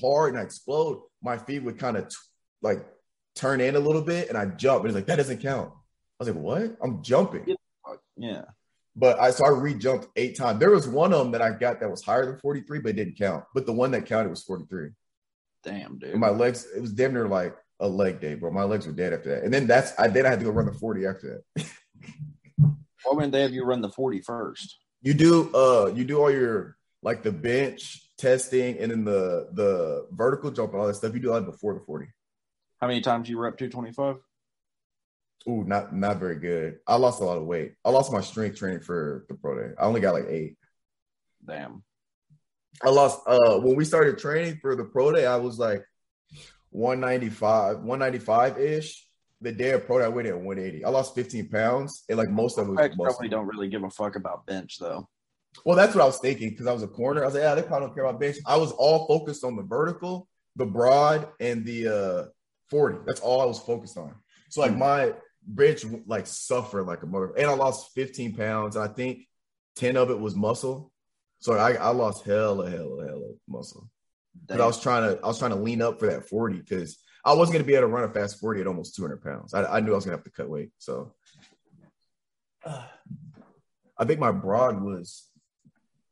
hard and I explode, my feet would kind of like turn in a little bit and I jump. And it's like, that doesn't count. I was like, what? I'm jumping. Yeah. But I re-jumped 8 times. There was one of them that I got that was higher than 43, but it didn't count. But the one that counted was 43. Damn, dude. And my legs, it was damn near like a leg day, bro. My legs were dead after that. And then I had to go run the 40 after that. Why wouldn't they have you run the 40 first? You do all your like the bench testing and then the vertical jump and all that stuff. You do all that before the 40. How many times you were up 225? Ooh, not very good. I lost a lot of weight. I lost my strength training for the pro day. I only got like 8. Damn. I lost when we started training for the pro day, I was like 195-ish. The day of pro day, I weighed at 180. I lost 15 pounds, and like most of it was probably don't really give a fuck about bench though. Well, that's what I was thinking because I was a corner. I was like, yeah, they probably don't care about bench. I was all focused on the vertical, the broad, and the 40. That's all I was focused on. So like my bench like suffered like a mother, and I lost 15 pounds. I think 10 of it was muscle. So I lost hell of muscle. But I was trying to lean up for that 40 because I wasn't going to be able to run a fast 40 at almost 200 pounds. I knew I was going to have to cut weight. So I think my broad was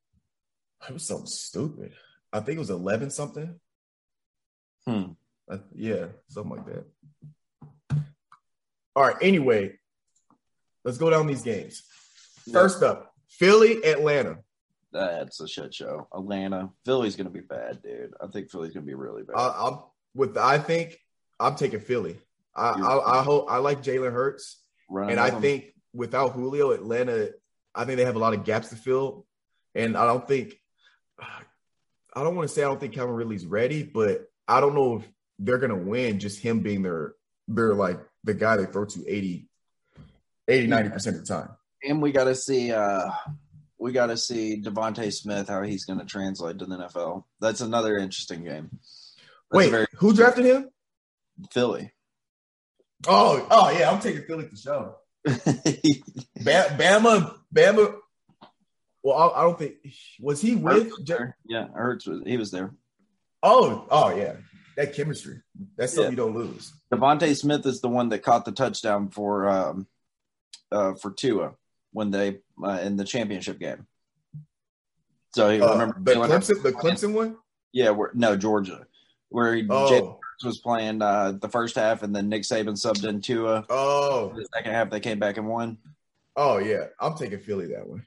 – it was something stupid. I think it was 11 something. Yeah, something like that. All right, anyway, let's go down these games. First up, Philly, Atlanta. That's a shit show. Atlanta. Philly's going to be bad, dude. I think Philly's going to be really bad. I think I'm taking Philly. I hope I like Jalen Hurts, and I think without Julio, Atlanta, I think they have a lot of gaps to fill, and I don't think Calvin Ridley's ready, but I don't know if they're gonna win just him being their like the guy they throw to 80-90% of the time. And we gotta see. We got to see Devontae Smith, how he's going to translate to the NFL. That's another interesting game. Who drafted him? Philly. Oh yeah, I'm taking Philly for sure. Bama. Well, I don't think – was he with – Yeah, Hurts was – he was there. Oh, yeah. That chemistry. That's something you don't lose. Devontae Smith is the one that caught the touchdown for Tua. When they in the championship game, so you remember the Clemson one? Yeah, Georgia, where Jalen was playing the first half, and then Nick Saban subbed in Tua. Oh, the second half they came back and won. Oh yeah, I'm taking Philly that one.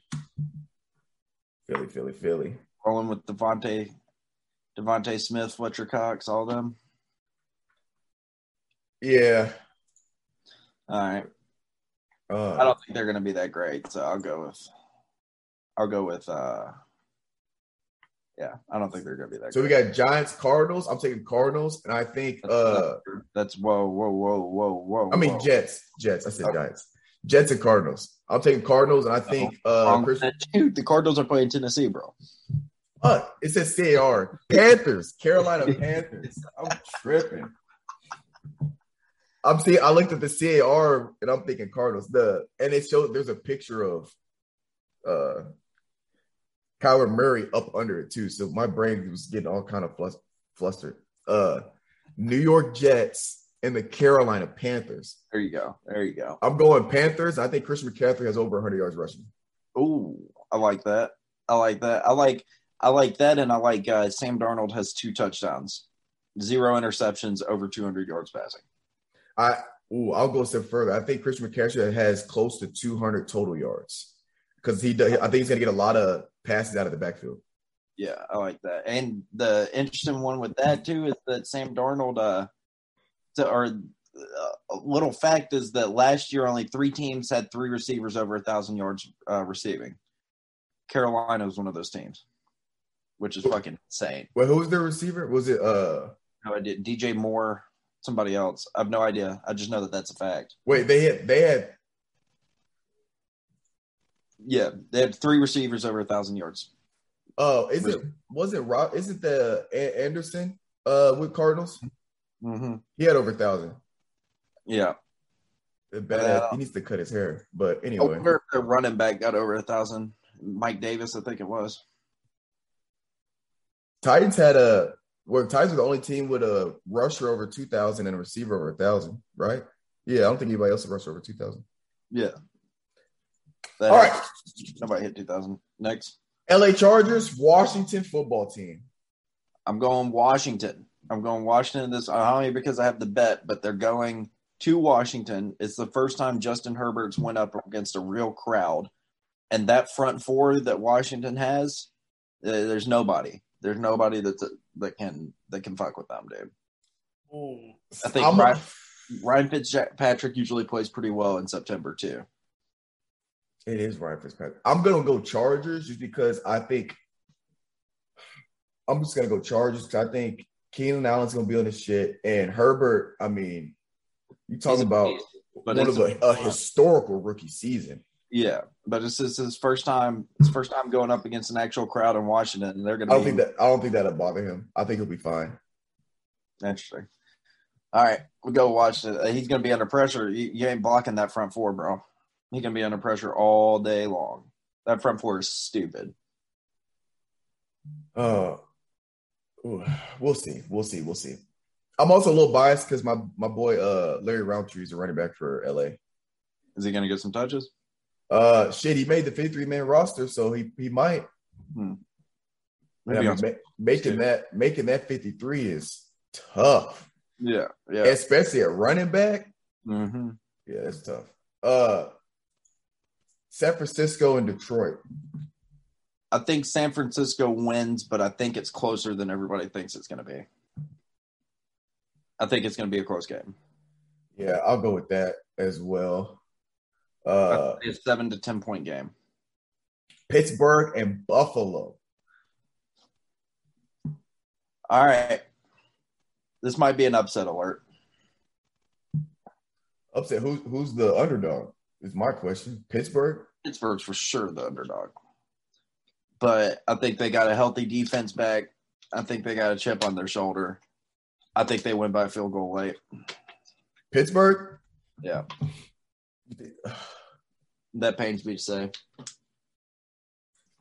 Philly. Rolling with Devontae Smith, Fletcher Cox, all them. Yeah. All right. I don't think they're going to be that great, so I'll go with Yeah, I don't think they're going to be that good. So we got Giants, Cardinals. I'm taking Cardinals, and I think that's whoa. I mean, whoa. Jets. I said Giants. Jets and Cardinals. I'm taking Cardinals, and I think dude, the Cardinals are playing Tennessee, bro. It says CAR. Panthers, Carolina Panthers. I'm tripping. I'm seeing. I looked at the CAR, and I'm thinking Cardinals. And it showed there's a picture of Kyler Murray up under it too, so my brain was getting all kind of flustered. New York Jets and the Carolina Panthers. There you go. I'm going Panthers. I think Christian McCaffrey has over 100 yards rushing. Ooh, I like that. I like that, and I like Sam Darnold has 2 touchdowns, 0 interceptions, over 200 yards passing. I'll go a step further. I think Christian McCaffrey has close to 200 total yards. Because I think he's going to get a lot of passes out of the backfield. Yeah, I like that. And the interesting one with that, too, is that Sam Darnold a little fact is that last year only 3 teams had 3 receivers over 1,000 yards receiving. Carolina was one of those teams, which is fucking insane. Well, who was their receiver? Was it No, I did DJ Moore, somebody else. I have no idea. I just know that that's a fact. Wait, they had – yeah, they had 3 receivers over 1,000 yards. Oh, is it the Anderson with Cardinals? Mm-hmm. He had over 1,000. Yeah. He needs to cut his hair, but anyway. I wonder if the running back got over 1,000. Mike Davis, I think it was. Titans were the only team with a rusher over 2,000 and a receiver over 1,000, right? Yeah, I don't think anybody else rushed over 2,000. Yeah. All right. Nobody hit 2,000. Next. LA Chargers, Washington football team. I'm going Washington. This only because I have the bet, but they're going to Washington. It's the first time Justin Herbert's went up against a real crowd. And that front four that Washington has, there's nobody. There's nobody that can fuck with them, dude. Ooh. I think Ryan Fitzpatrick usually plays pretty well in September, too. It is Ryan Fitzpatrick. I'm going to go Chargers just because I think – I'm just going to go Chargers because I think Keenan Allen's going to be on this shit. And Herbert, I mean, you talking about one of a historical rookie season. Yeah, but it's his first time going up against an actual crowd in Washington. And they're going to I don't think that'll bother him. I think he'll be fine. Interesting. All right, we'll go Washington. He's going to be under pressure. You ain't blocking that front four, bro. He can be under pressure all day long. That front four is stupid. We'll see. I'm also a little biased because my boy Larry Roundtree is a running back for LA. Is he going to get some touches? He made the 53-man roster, so he might. Making that 53 is tough. Yeah. Especially at running back. Mm-hmm. Yeah, that's tough. San Francisco and Detroit. I think San Francisco wins, but I think it's closer than everybody thinks it's going to be. I think it's going to be a close game. Yeah, I'll go with that as well. It's 7 to 10 point game. Pittsburgh and Buffalo. All right. This might be an upset alert. Upset? Who's the underdog? Is my question. Pittsburgh's for sure the underdog. But I think they got a healthy defense back. I think they got a chip on their shoulder. I think they win by a field goal late. Pittsburgh? Yeah. That pains me to say.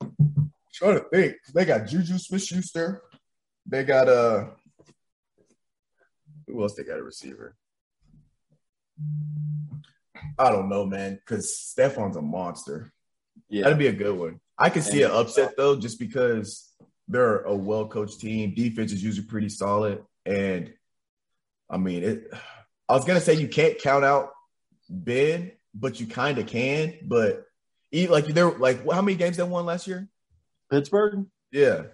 I'm trying to think. They got Juju Smith-Schuster. They got who else they got a receiver? I don't know, man, because Stephon's a monster. Yeah. That'd be a good one. I could see an upset, though, just because they're a well-coached team. Defense is usually pretty solid. And, I mean, I was going to say you can't count out Ben, but you kind of can. But, how many games they won last year? Pittsburgh? Yeah.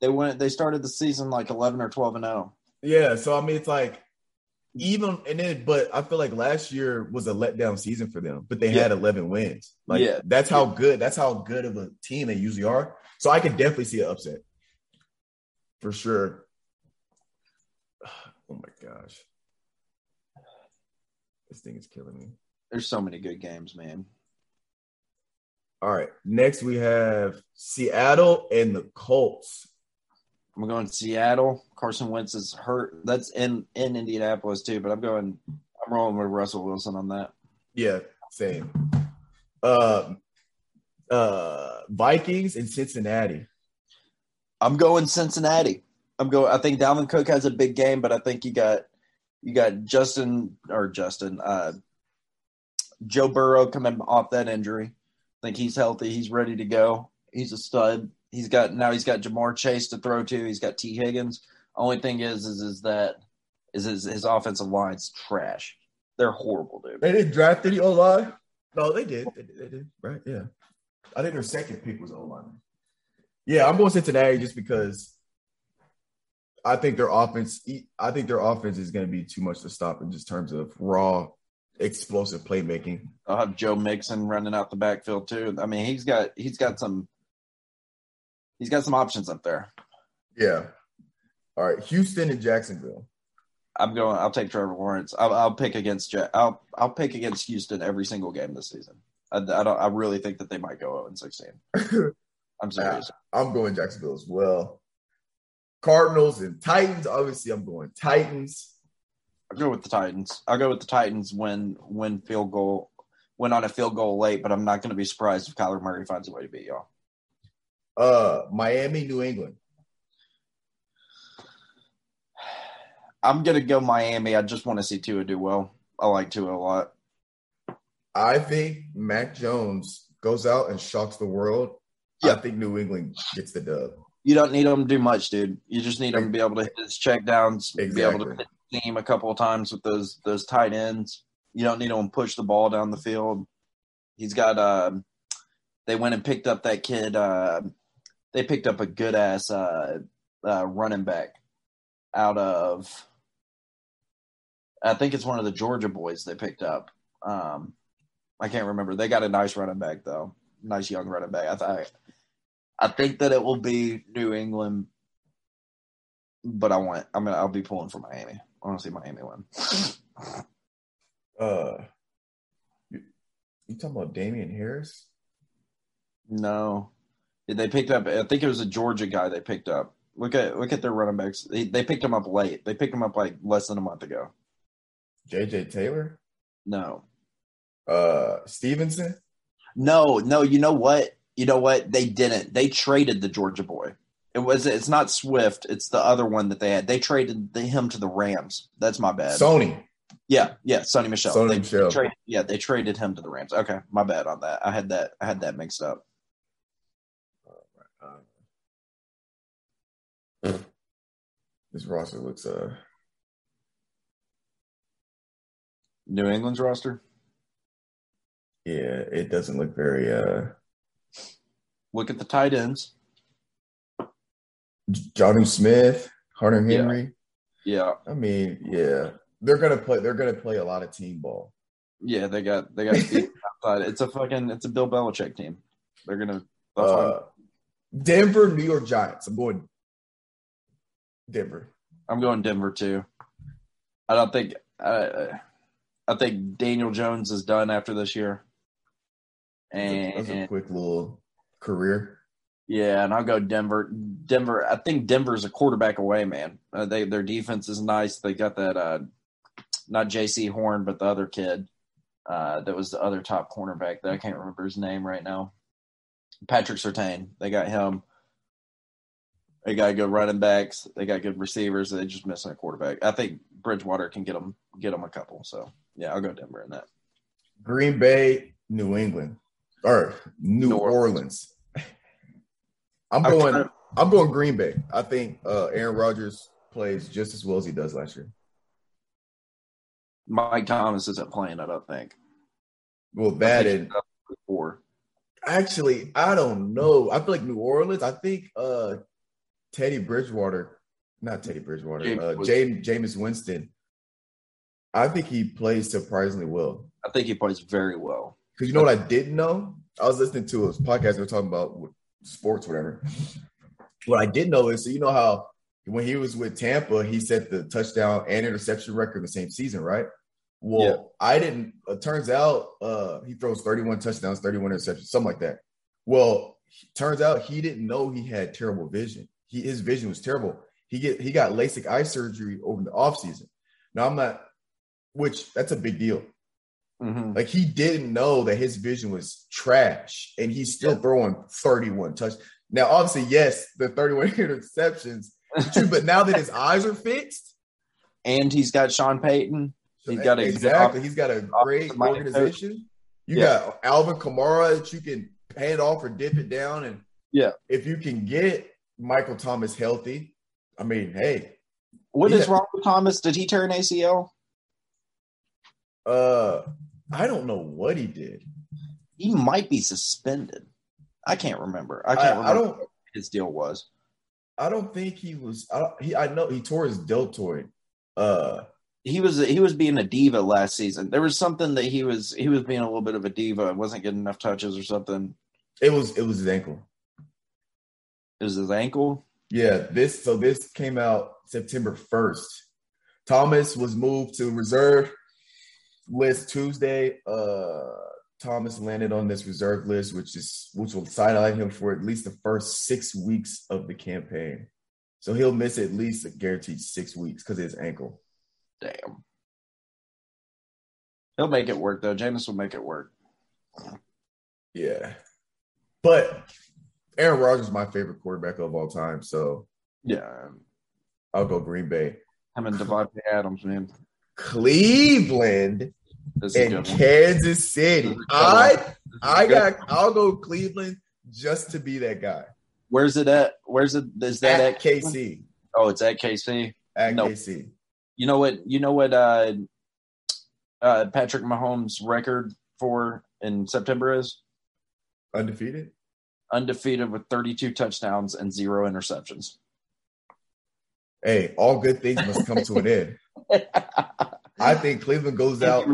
They started the season, 11 or 12 and 0. Yeah, so, I mean, it's like – but I feel like last year was a letdown season for them, but they had 11 wins. That's how good of a team they usually are. So I could definitely see an upset. for sure. Oh, my gosh. This thing is killing me. There's so many good games, man. All right. Next, we have Seattle and the Colts. I'm going Seattle. Carson Wentz is hurt. That's in Indianapolis, too, but I'm rolling with Russell Wilson on that. Yeah, same. Vikings and Cincinnati. I'm going Cincinnati. I think Dalvin Cook has a big game, but I think you got Joe Burrow coming off that injury. I think he's healthy. He's ready to go. He's a stud. He's got Jamar Chase to throw to. He's got T. Higgins. Only thing is his offensive line's trash. They're horrible, dude. They didn't draft any O-line? No, they did. They did. Right? Yeah. I think their second pick was O-line. Yeah, I'm going Cincinnati just because I think their offense is going to be too much to stop in just terms of raw, explosive playmaking. I'll have Joe Mixon running out the backfield too. I mean, he's got some options up there. Yeah. All right, Houston and Jacksonville. I'll take Trevor Lawrence. I'll pick against Houston every single game this season. I really think that they might go 0-16. I'm serious. I'm going Jacksonville as well. Cardinals and Titans. Obviously, I'm going Titans. I'll go with the Titans. Win on a field goal late, but I'm not going to be surprised if Kyler Murray finds a way to beat y'all. Miami, New England. I'm going to go Miami. I just want to see Tua do well. I like Tua a lot. I think Mac Jones goes out and shocks the world. Yeah. I think New England gets the dub. You don't need him to do much, dude. You just need him to be able to hit his checkdowns, exactly. Be able to hit the team a couple of times with those tight ends. You don't need him to push the ball down the field. He's got they went and picked up that kid. They picked up a good-ass running back out of – I think it's one of the Georgia boys they picked up. I can't remember. They got a nice running back, though. Nice young running back. I think that it will be New England, but I'll be pulling for Miami. I want to see Miami win. You talking about Damian Harris? No, they picked up. I think it was a Georgia guy they picked up. Look at their running backs. They picked him up late. They picked him up like less than a month ago. J.J. Taylor? No. Stevenson? No. You know what? They didn't. They traded the Georgia boy. It's not Swift. It's the other one that they had. They traded him to the Rams. That's my bad. Sony. Yeah, Sonny Michel. They traded him to the Rams. Okay, my bad on that. I had that mixed up. Oh my God. This roster looks New England's roster? Yeah, it doesn't look very Look at the tight ends. Jonnu Smith, Hunter Henry. Yeah. I mean, yeah. They're gonna play a lot of team ball. Yeah, they got to outside. It's a Bill Belichick team. They're gonna Denver, New York Giants. I'm going Denver. I'm going Denver too. I think Daniel Jones is done after this year. And that was a quick little career. Yeah, and I'll go Denver. Denver, I think Denver's a quarterback away, man. Their defense is nice. They got that not J.C. Horn, but the other kid that was the other top cornerback that I can't remember his name right now. Patrick Surtain. They got him. They got good running backs. They got good receivers. They're just missing a quarterback. I think Bridgewater can get them a couple. So, yeah, I'll go Denver in that. Green Bay, New England. Or New Orleans. I'm going Green Bay. I think Aaron Rodgers plays just as well as he does last year. Mike Thomas isn't playing, I don't think. Well, actually, I don't know. I feel like New Orleans, I think Jameis Winston. I think he plays surprisingly well. I think he plays very well. Because you know what I didn't know? I was listening to a podcast. They were talking about sports, whatever. What I didn't know is, so you know how when he was with Tampa, he set the touchdown and interception record the same season, right? Well, yeah. I didn't – it turns out he throws 31 touchdowns, 31 interceptions, something like that. Well, turns out he didn't know he had terrible vision. His vision was terrible. He got LASIK eye surgery over the offseason. Now, I'm not – which that's a big deal. Mm-hmm. Like, he didn't know that his vision was trash, and he's still throwing 31 touchdowns. Now, obviously, yes, the 31 interceptions, but now that his eyes are fixed. And he's got Sean Payton. He's got a great organization. Coach. You got Alvin Kamara that you can hand off or dip it down. And if you can get Michael Thomas healthy, I mean, hey. What is wrong with Thomas? Did he tear an ACL? I don't know what he did. He might be suspended. I can't remember. I can't remember what his deal was. I don't think he was. I know he tore his deltoid. He was being a diva last season. There was something that he was being a little bit of a diva. It wasn't getting enough touches or something. It was his ankle. It was his ankle. Yeah. This came out September 1st. Thomas was moved to reserve list Tuesday. Thomas landed on this reserve list, which will sideline him for at least the first 6 weeks of the campaign. So he'll miss at least a guaranteed 6 weeks because of his ankle. Damn. He'll make it work, though. Jameis will make it work. Yeah. But Aaron Rodgers is my favorite quarterback of all time, so yeah, I'll go Green Bay. Him and Devontae Adams, man. Cleveland. And Kansas City. I'll go Cleveland just to be that guy. Where's it at? Is that at KC? Oh, it's at KC. KC. You know what Patrick Mahomes' record for in September is? Undefeated? Undefeated with 32 touchdowns and 0 interceptions. Hey, all good things must come to an end. I think Cleveland goes out.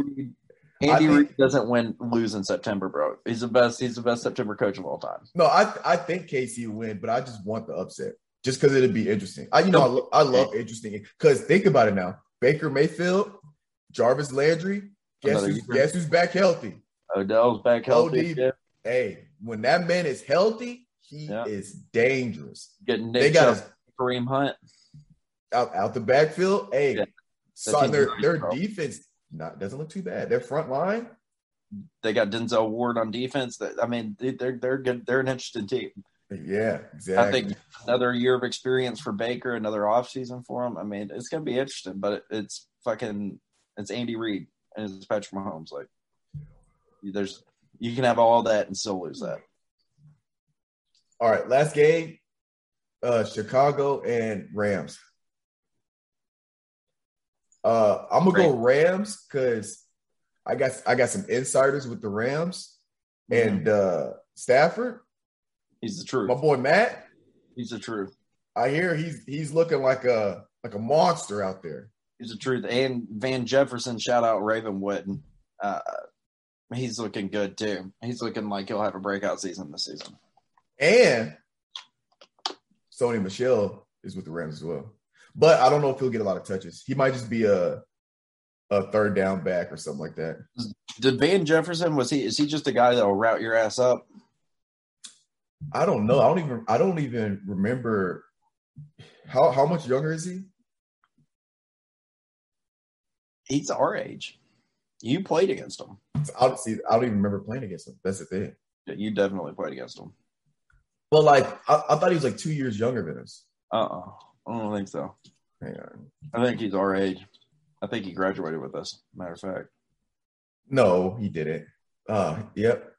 Andy Reid doesn't lose in September, bro. He's the best September coach of all time. No, I think KC will win, but I just want the upset just because it'll be interesting. I love interesting because think about it now. Baker Mayfield, Jarvis Landry, guess who's back healthy? Odell's back healthy. Yeah. Hey, when that man is healthy, he is dangerous. Getting Nick Kareem Hunt. Out the backfield, hey. Yeah. So their defense doesn't look too bad. Their front line, they got Denzel Ward on defense. They're good. They're an interesting team. Yeah, exactly. I think another year of experience for Baker, another offseason for him. I mean, it's gonna be interesting. But it's Andy Reid and it's Patrick Mahomes. Like, you can have all that and still lose that. All right, last game, Chicago and Rams. I'm going to go Rams because I got some insiders with the Rams and Stafford. He's the truth. My boy Matt. He's the truth. I hear he's looking like a monster out there. He's the truth. And Van Jefferson, shout out Ravenwood. He's looking good too. He's looking like he'll have a breakout season this season. And Sony Michel is with the Rams as well. But I don't know if he'll get a lot of touches. He might just be a third down back or something like that. Did Van Jefferson is he just a guy that'll route your ass up? I don't know. I don't even remember how much younger is he? He's our age. You played against him. I don't even remember playing against him. That's the thing. Yeah, you definitely played against him. But like I thought he was like 2 years younger than us. I don't think so. Hang on. I think he's our age. I think he graduated with us, matter of fact. No, he didn't. Yep.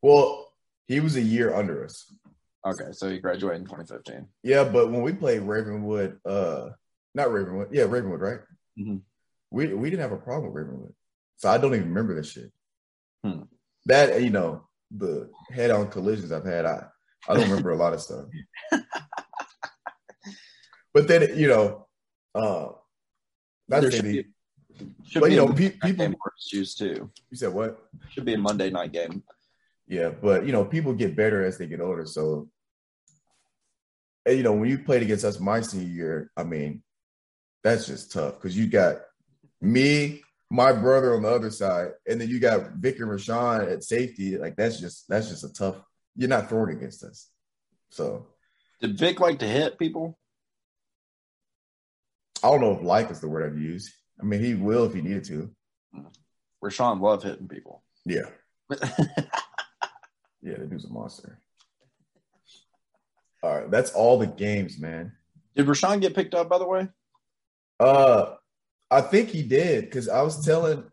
Well, he was a year under us. Okay, so he graduated in 2015. Yeah, but when we played Ravenwood, Ravenwood, right? Mm-hmm. We didn't have a problem with Ravenwood. So I don't even remember this shit. That, the head-on collisions I've had, I don't remember a lot of stuff. But then, people choose too. You said what? Should be a Monday night game. Yeah, but people get better as they get older. So you know, when you played against us my senior year, I mean, that's just tough because you got me, my brother on the other side, and then you got Vic and Rashawn at safety. Like, that's just a tough – you're not throwing against us. So did Vic like to hit people? I don't know if like is the word I'd use. I mean, he will if he needed to. Rashawn loved hitting people. Yeah. Yeah, the dude's a monster. All right, that's all the games, man. Did Rashawn get picked up, by the way? I think he did because I was talking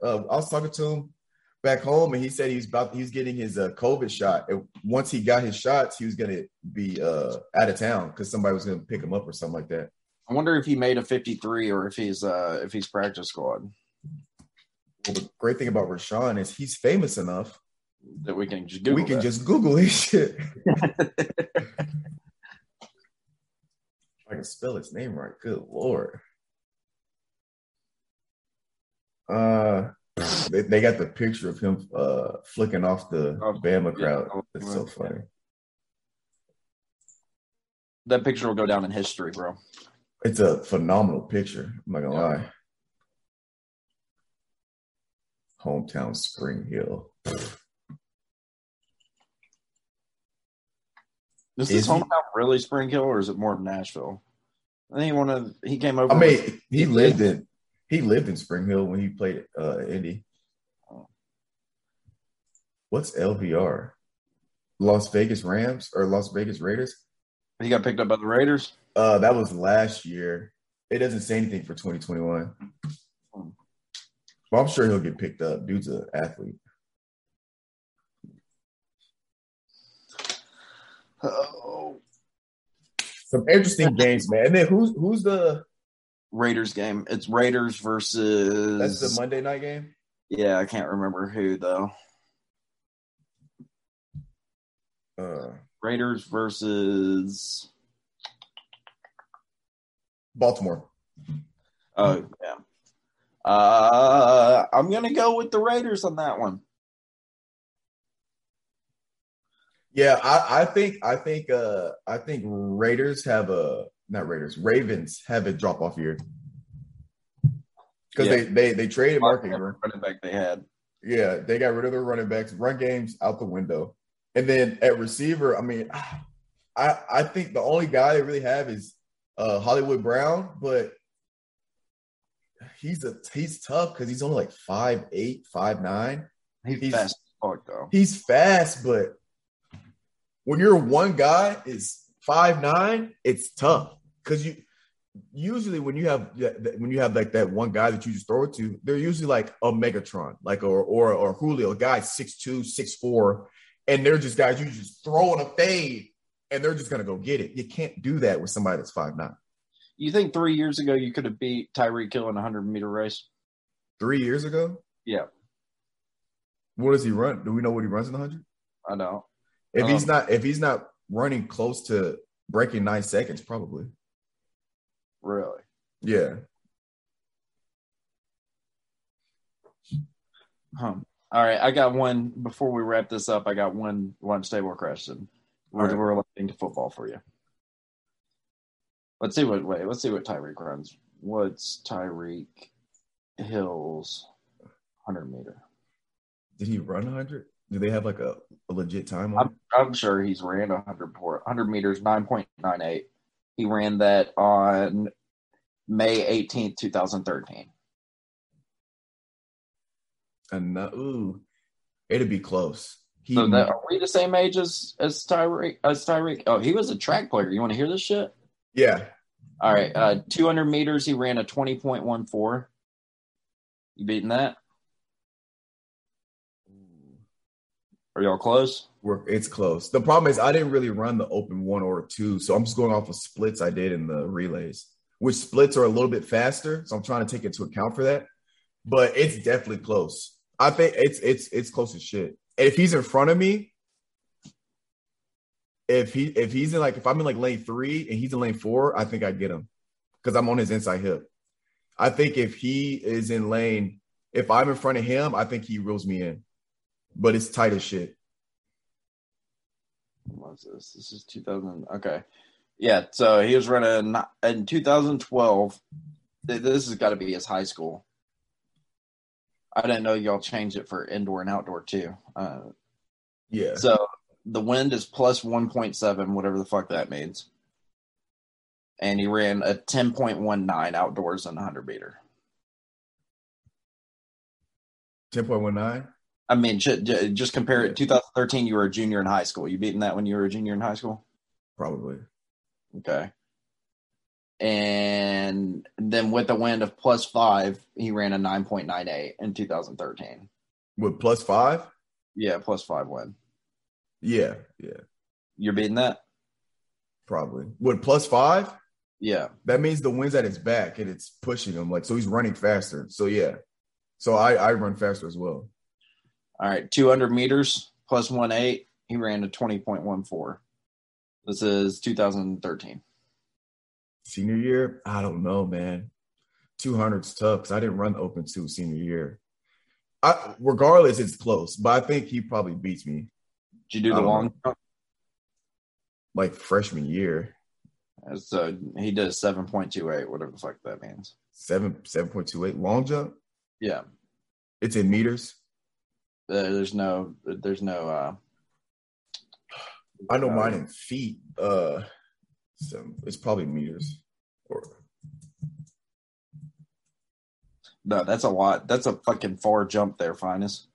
to him back home, and he said he was getting his COVID shot. And once he got his shots, he was going to be out of town because somebody was going to pick him up or something like that. I wonder if he made a 53 or if he's practice squad. Well, the great thing about Rashawn is he's famous enough that we can just Google his shit. I can spell his name right. Good Lord. They got the picture of him flicking off the Bama crowd. That's so funny. That picture will go down in history, bro. It's a phenomenal picture. I'm not going to lie. Hometown Spring Hill. Is this hometown really Spring Hill, or is it more of Nashville? I think he came over. I mean, he lived in Spring Hill when he played Indy. What's LVR? Las Vegas Rams or Las Vegas Raiders? He got picked up by the Raiders? That was last year. It doesn't say anything for 2021. Well, I'm sure he'll get picked up. Dude's an athlete. Oh. Some interesting games, man. And then who's the Raiders game? It's Raiders versus. That's the Monday night game? Yeah, I can't remember who, though. Raiders versus Baltimore. Oh, yeah. I'm going to go with the Raiders on that one. Yeah, I think Ravens have a drop off year because they traded Mark Ingram, running back they had. Yeah, they got rid of their running backs. Run game's out the window, and then at receiver, I mean, I think the only guy they really have is Hollywood Brown, but he's tough because he's only like 5'8", 5'9". He's fast as fuck, though. He's fast, but when your one guy is 5'9", it's tough because you usually when you have like that one guy that you just throw it to, they're usually like a Megatron, like or Julio, a guy 6'2", 6'4", and they're just guys you just throw in a fade and they're just gonna go get it. You can't do that with somebody that's 5'9". You think 3 years ago you could have beat Tyreek Hill in a 100-meter race? 3 years ago? Yeah. What does he run? Do we know what he runs in the 100? I know. If he's not running close to breaking 9 seconds, probably. Really? Yeah. All right, I got one. Before we wrap this up, I got one lunch table question. We're relating to football for you. Let's see what Tyreek runs. What's Tyreek Hill's 100-meter? Did he run 100? Do they have like a legit time on it? I'm sure he's ran 100 meters, 9.98. He ran that on May 18th, 2013. And it'd be close. Are we the same age as Tyreek? Oh, he was a track player. You want to hear this shit? Yeah. All right. 200 meters, he ran a 20.14. You beating that? Are y'all close? It's close. The problem is I didn't really run the open one or two, so I'm just going off of splits I did in the relays, which splits are a little bit faster, so I'm trying to take into account for that. But it's definitely close. I think it's close as shit. If he's in front of me, if I'm in like lane 3 and he's in lane 4, I think I get him because I'm on his inside hip. I think if I'm in front of him, I think he reels me in. But it's tight as shit. What was this? This is 2000. Okay. Yeah, so he was running in 2012. This has got to be his high school. I didn't know y'all changed it for indoor and outdoor too. Yeah. So the wind is plus 1.7, whatever the fuck that means. And he ran a 10.19 outdoors in 100 meter. 10.19? I mean, just compare it. 2013, you were a junior in high school. You beaten that when you were a junior in high school? Probably. Okay. And then with a wind of plus 5, he ran a 9.98 in 2013. With plus 5? Yeah, plus 5 win. Yeah, yeah. You're beating that? Probably. With plus 5? Yeah. That means the wind's at his back and it's pushing him. Like, so he's running faster. So, yeah. So, I run faster as well. All right, 200 meters, plus 1.8. He ran a 20.14. This is 2013. Senior year? I don't know, man. 200's tough because I didn't run the open two senior year. Regardless, it's close, but I think he probably beats me. Did you do the long jump? Like freshman year. So he did 7.28, whatever the fuck that means. 7.28 long jump? Yeah. It's in meters? There's no I know mine in feet. So it's probably meters. No, that's a lot. That's a fucking far jump there, Finus.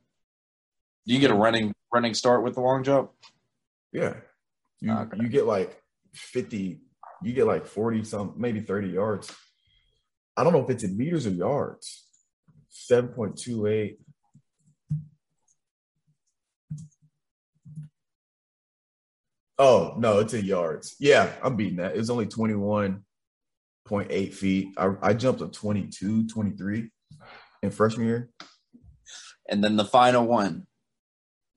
Do you get a running start with the long jump? Yeah. You get like 50, you get like 40 some, maybe 30 yards. I don't know if it's in meters or yards. 7.28. Oh, no, it's in yards. Yeah, I'm beating that. It was only 21.8 feet. I jumped up 22, 23 in freshman year. And then the final one,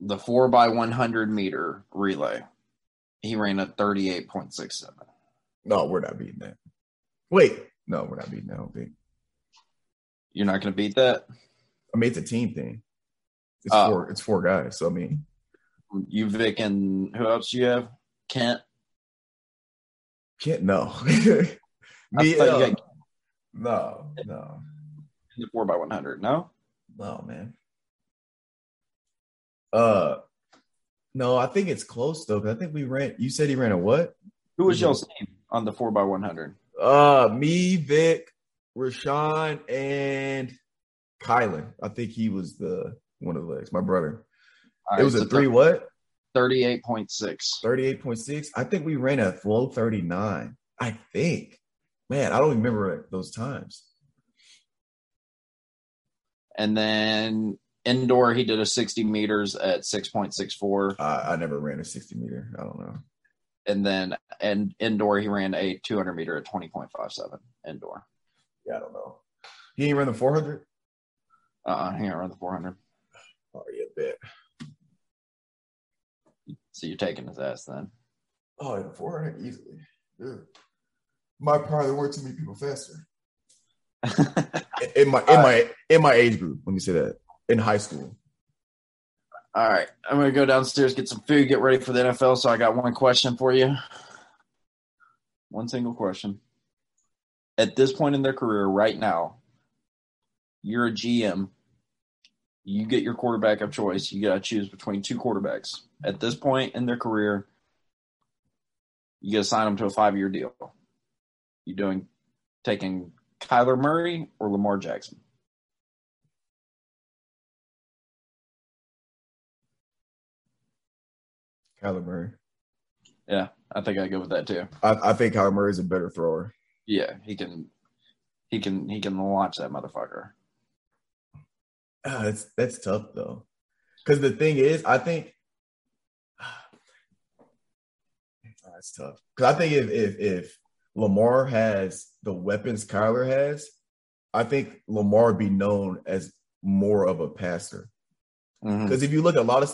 the 4x100 meter relay. He ran a 38.67. No, we're not beating that. Wait. No, we're not beating that. I don't think. You're not going to beat that? I mean, it's a team thing. It's four guys, so I mean. You, Vic, and who else do you have? Kent, no. No. 4x100, no? No, man. No, I think it's close, though. I think you said he ran a what? Who was y'all's team on the 4x100? Me, Vic, Rashawn, and Kylan. I think he was the one of the legs, my brother. All it was right, a so three what? 38.6. 38.6. I think we ran a low 39. I think. Man, I don't remember those times. And then indoor, he did a 60 meters at 6.64. I never ran a 60 meter. I don't know. And then indoor, he ran a 200 meter at 20.57 indoor. Yeah, I don't know. He ain't run the 400? He ain't run the 400. Oh, yeah, a bit. So you're taking his ass then? Oh, yeah, 400 easily. Dude. Might probably work too many people faster. in my age group, let me say that. In high school. All right. I'm going to go downstairs, get some food, get ready for the NFL. So I got one question for you. One single question. At this point in their career right now, you're a GM. You get your quarterback of choice. You got to choose between two quarterbacks. At this point in their career, you got to sign them to a 5-year deal. You taking Kyler Murray or Lamar Jackson? Kyler Murray. Yeah, I think I go with that too. I think Kyler Murray's a better thrower. Yeah, he can launch that motherfucker. That's tough though, because the thing is, I think. That's tough. Because I think if Lamar has the weapons Kyler has, I think Lamar would be known as more of a passer. Because if you look at a lot of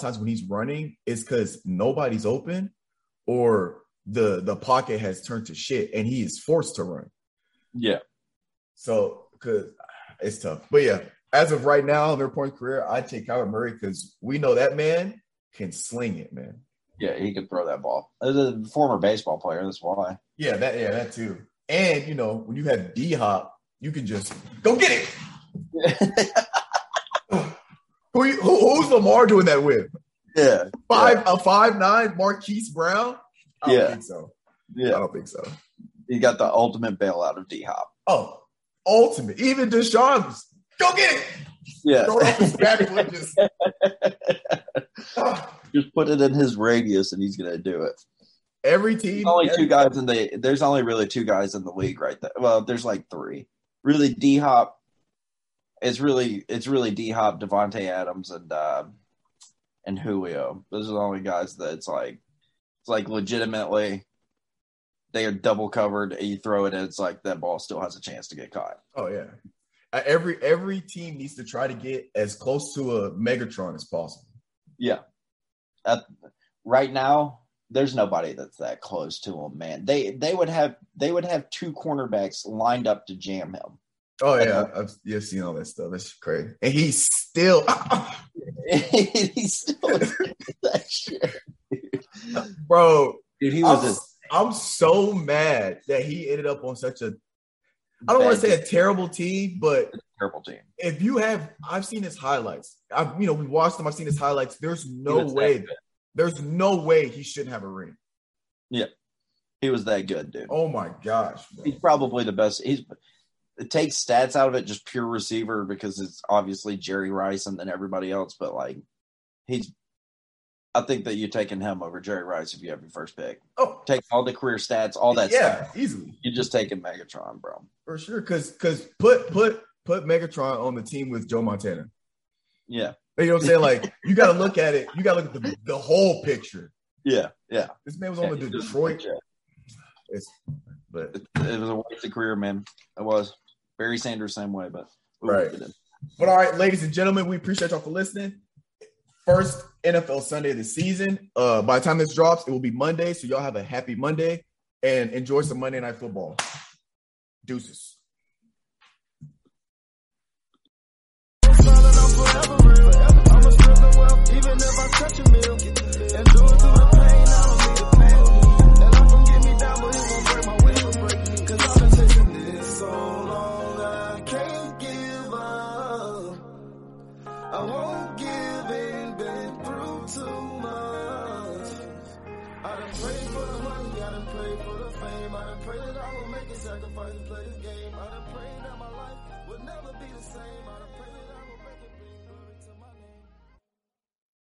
times when he's running, it's because nobody's open or the pocket has turned to shit and he is forced to run. Yeah. So, because it's tough. But yeah, as of right now, their point career, I take Kyler Murray because we know that man can sling it, man. Yeah, he could throw that ball. As a former baseball player, that's why. Yeah, that too. And, you know, when you have D Hop, you can just go get it. Who's Lamar doing that with? Yeah. A 5'9" Marquise Brown? I don't think so. Yeah. I don't think so. He got the ultimate bailout of D Hop. Oh, ultimate. Even Deshaun's. Go get it. Yeah. Throw it off his back foot. Just put it in his radius and he's going to do it. Every team. There's only really two guys in the league right there. Well, there's like three. Really, D Hop. It's really D Hop, Devontae Adams, and Julio. Those are the only guys that it's like legitimately they are double covered. And you throw it in, it's like that ball still has a chance to get caught. Oh yeah, every team needs to try to get as close to a Megatron as possible. Yeah, right now there's nobody that's that close to him. Man, they would have two cornerbacks lined up to jam him. Oh yeah, I've seen all that stuff. That's crazy, and he's still that shit, dude. Bro. Dude, I'm so mad that he ended up on such a. I don't want to say a terrible team, but terrible team. If you have, I've seen his highlights. We watched him. I've seen his highlights. There's no way he shouldn't have a ring. Yeah, he was that good, dude. Oh my gosh, bro. He's probably the best. It takes stats out of it, just pure receiver, because it's obviously Jerry Rice and then everybody else. But, I think that you're taking him over Jerry Rice if you have your first pick. Oh. Take all the career stats, all that stuff. Yeah, easily. You're just taking Megatron, bro. For sure, because put Megatron on the team with Joe Montana. Yeah. You know what I'm saying? You got to look at it. You got to look at the whole picture. Yeah, yeah. This man was on the Detroit. But it was a wasted career, man. It was. Barry Sanders, same way, but right. But all right, ladies and gentlemen, we appreciate y'all for listening. First NFL Sunday of the season. By the time this drops, it will be Monday, so y'all have a happy Monday and enjoy some Monday Night Football. Deuces. Sacrifice and play this game. I done prayed that my life would never be the same. I done prayed.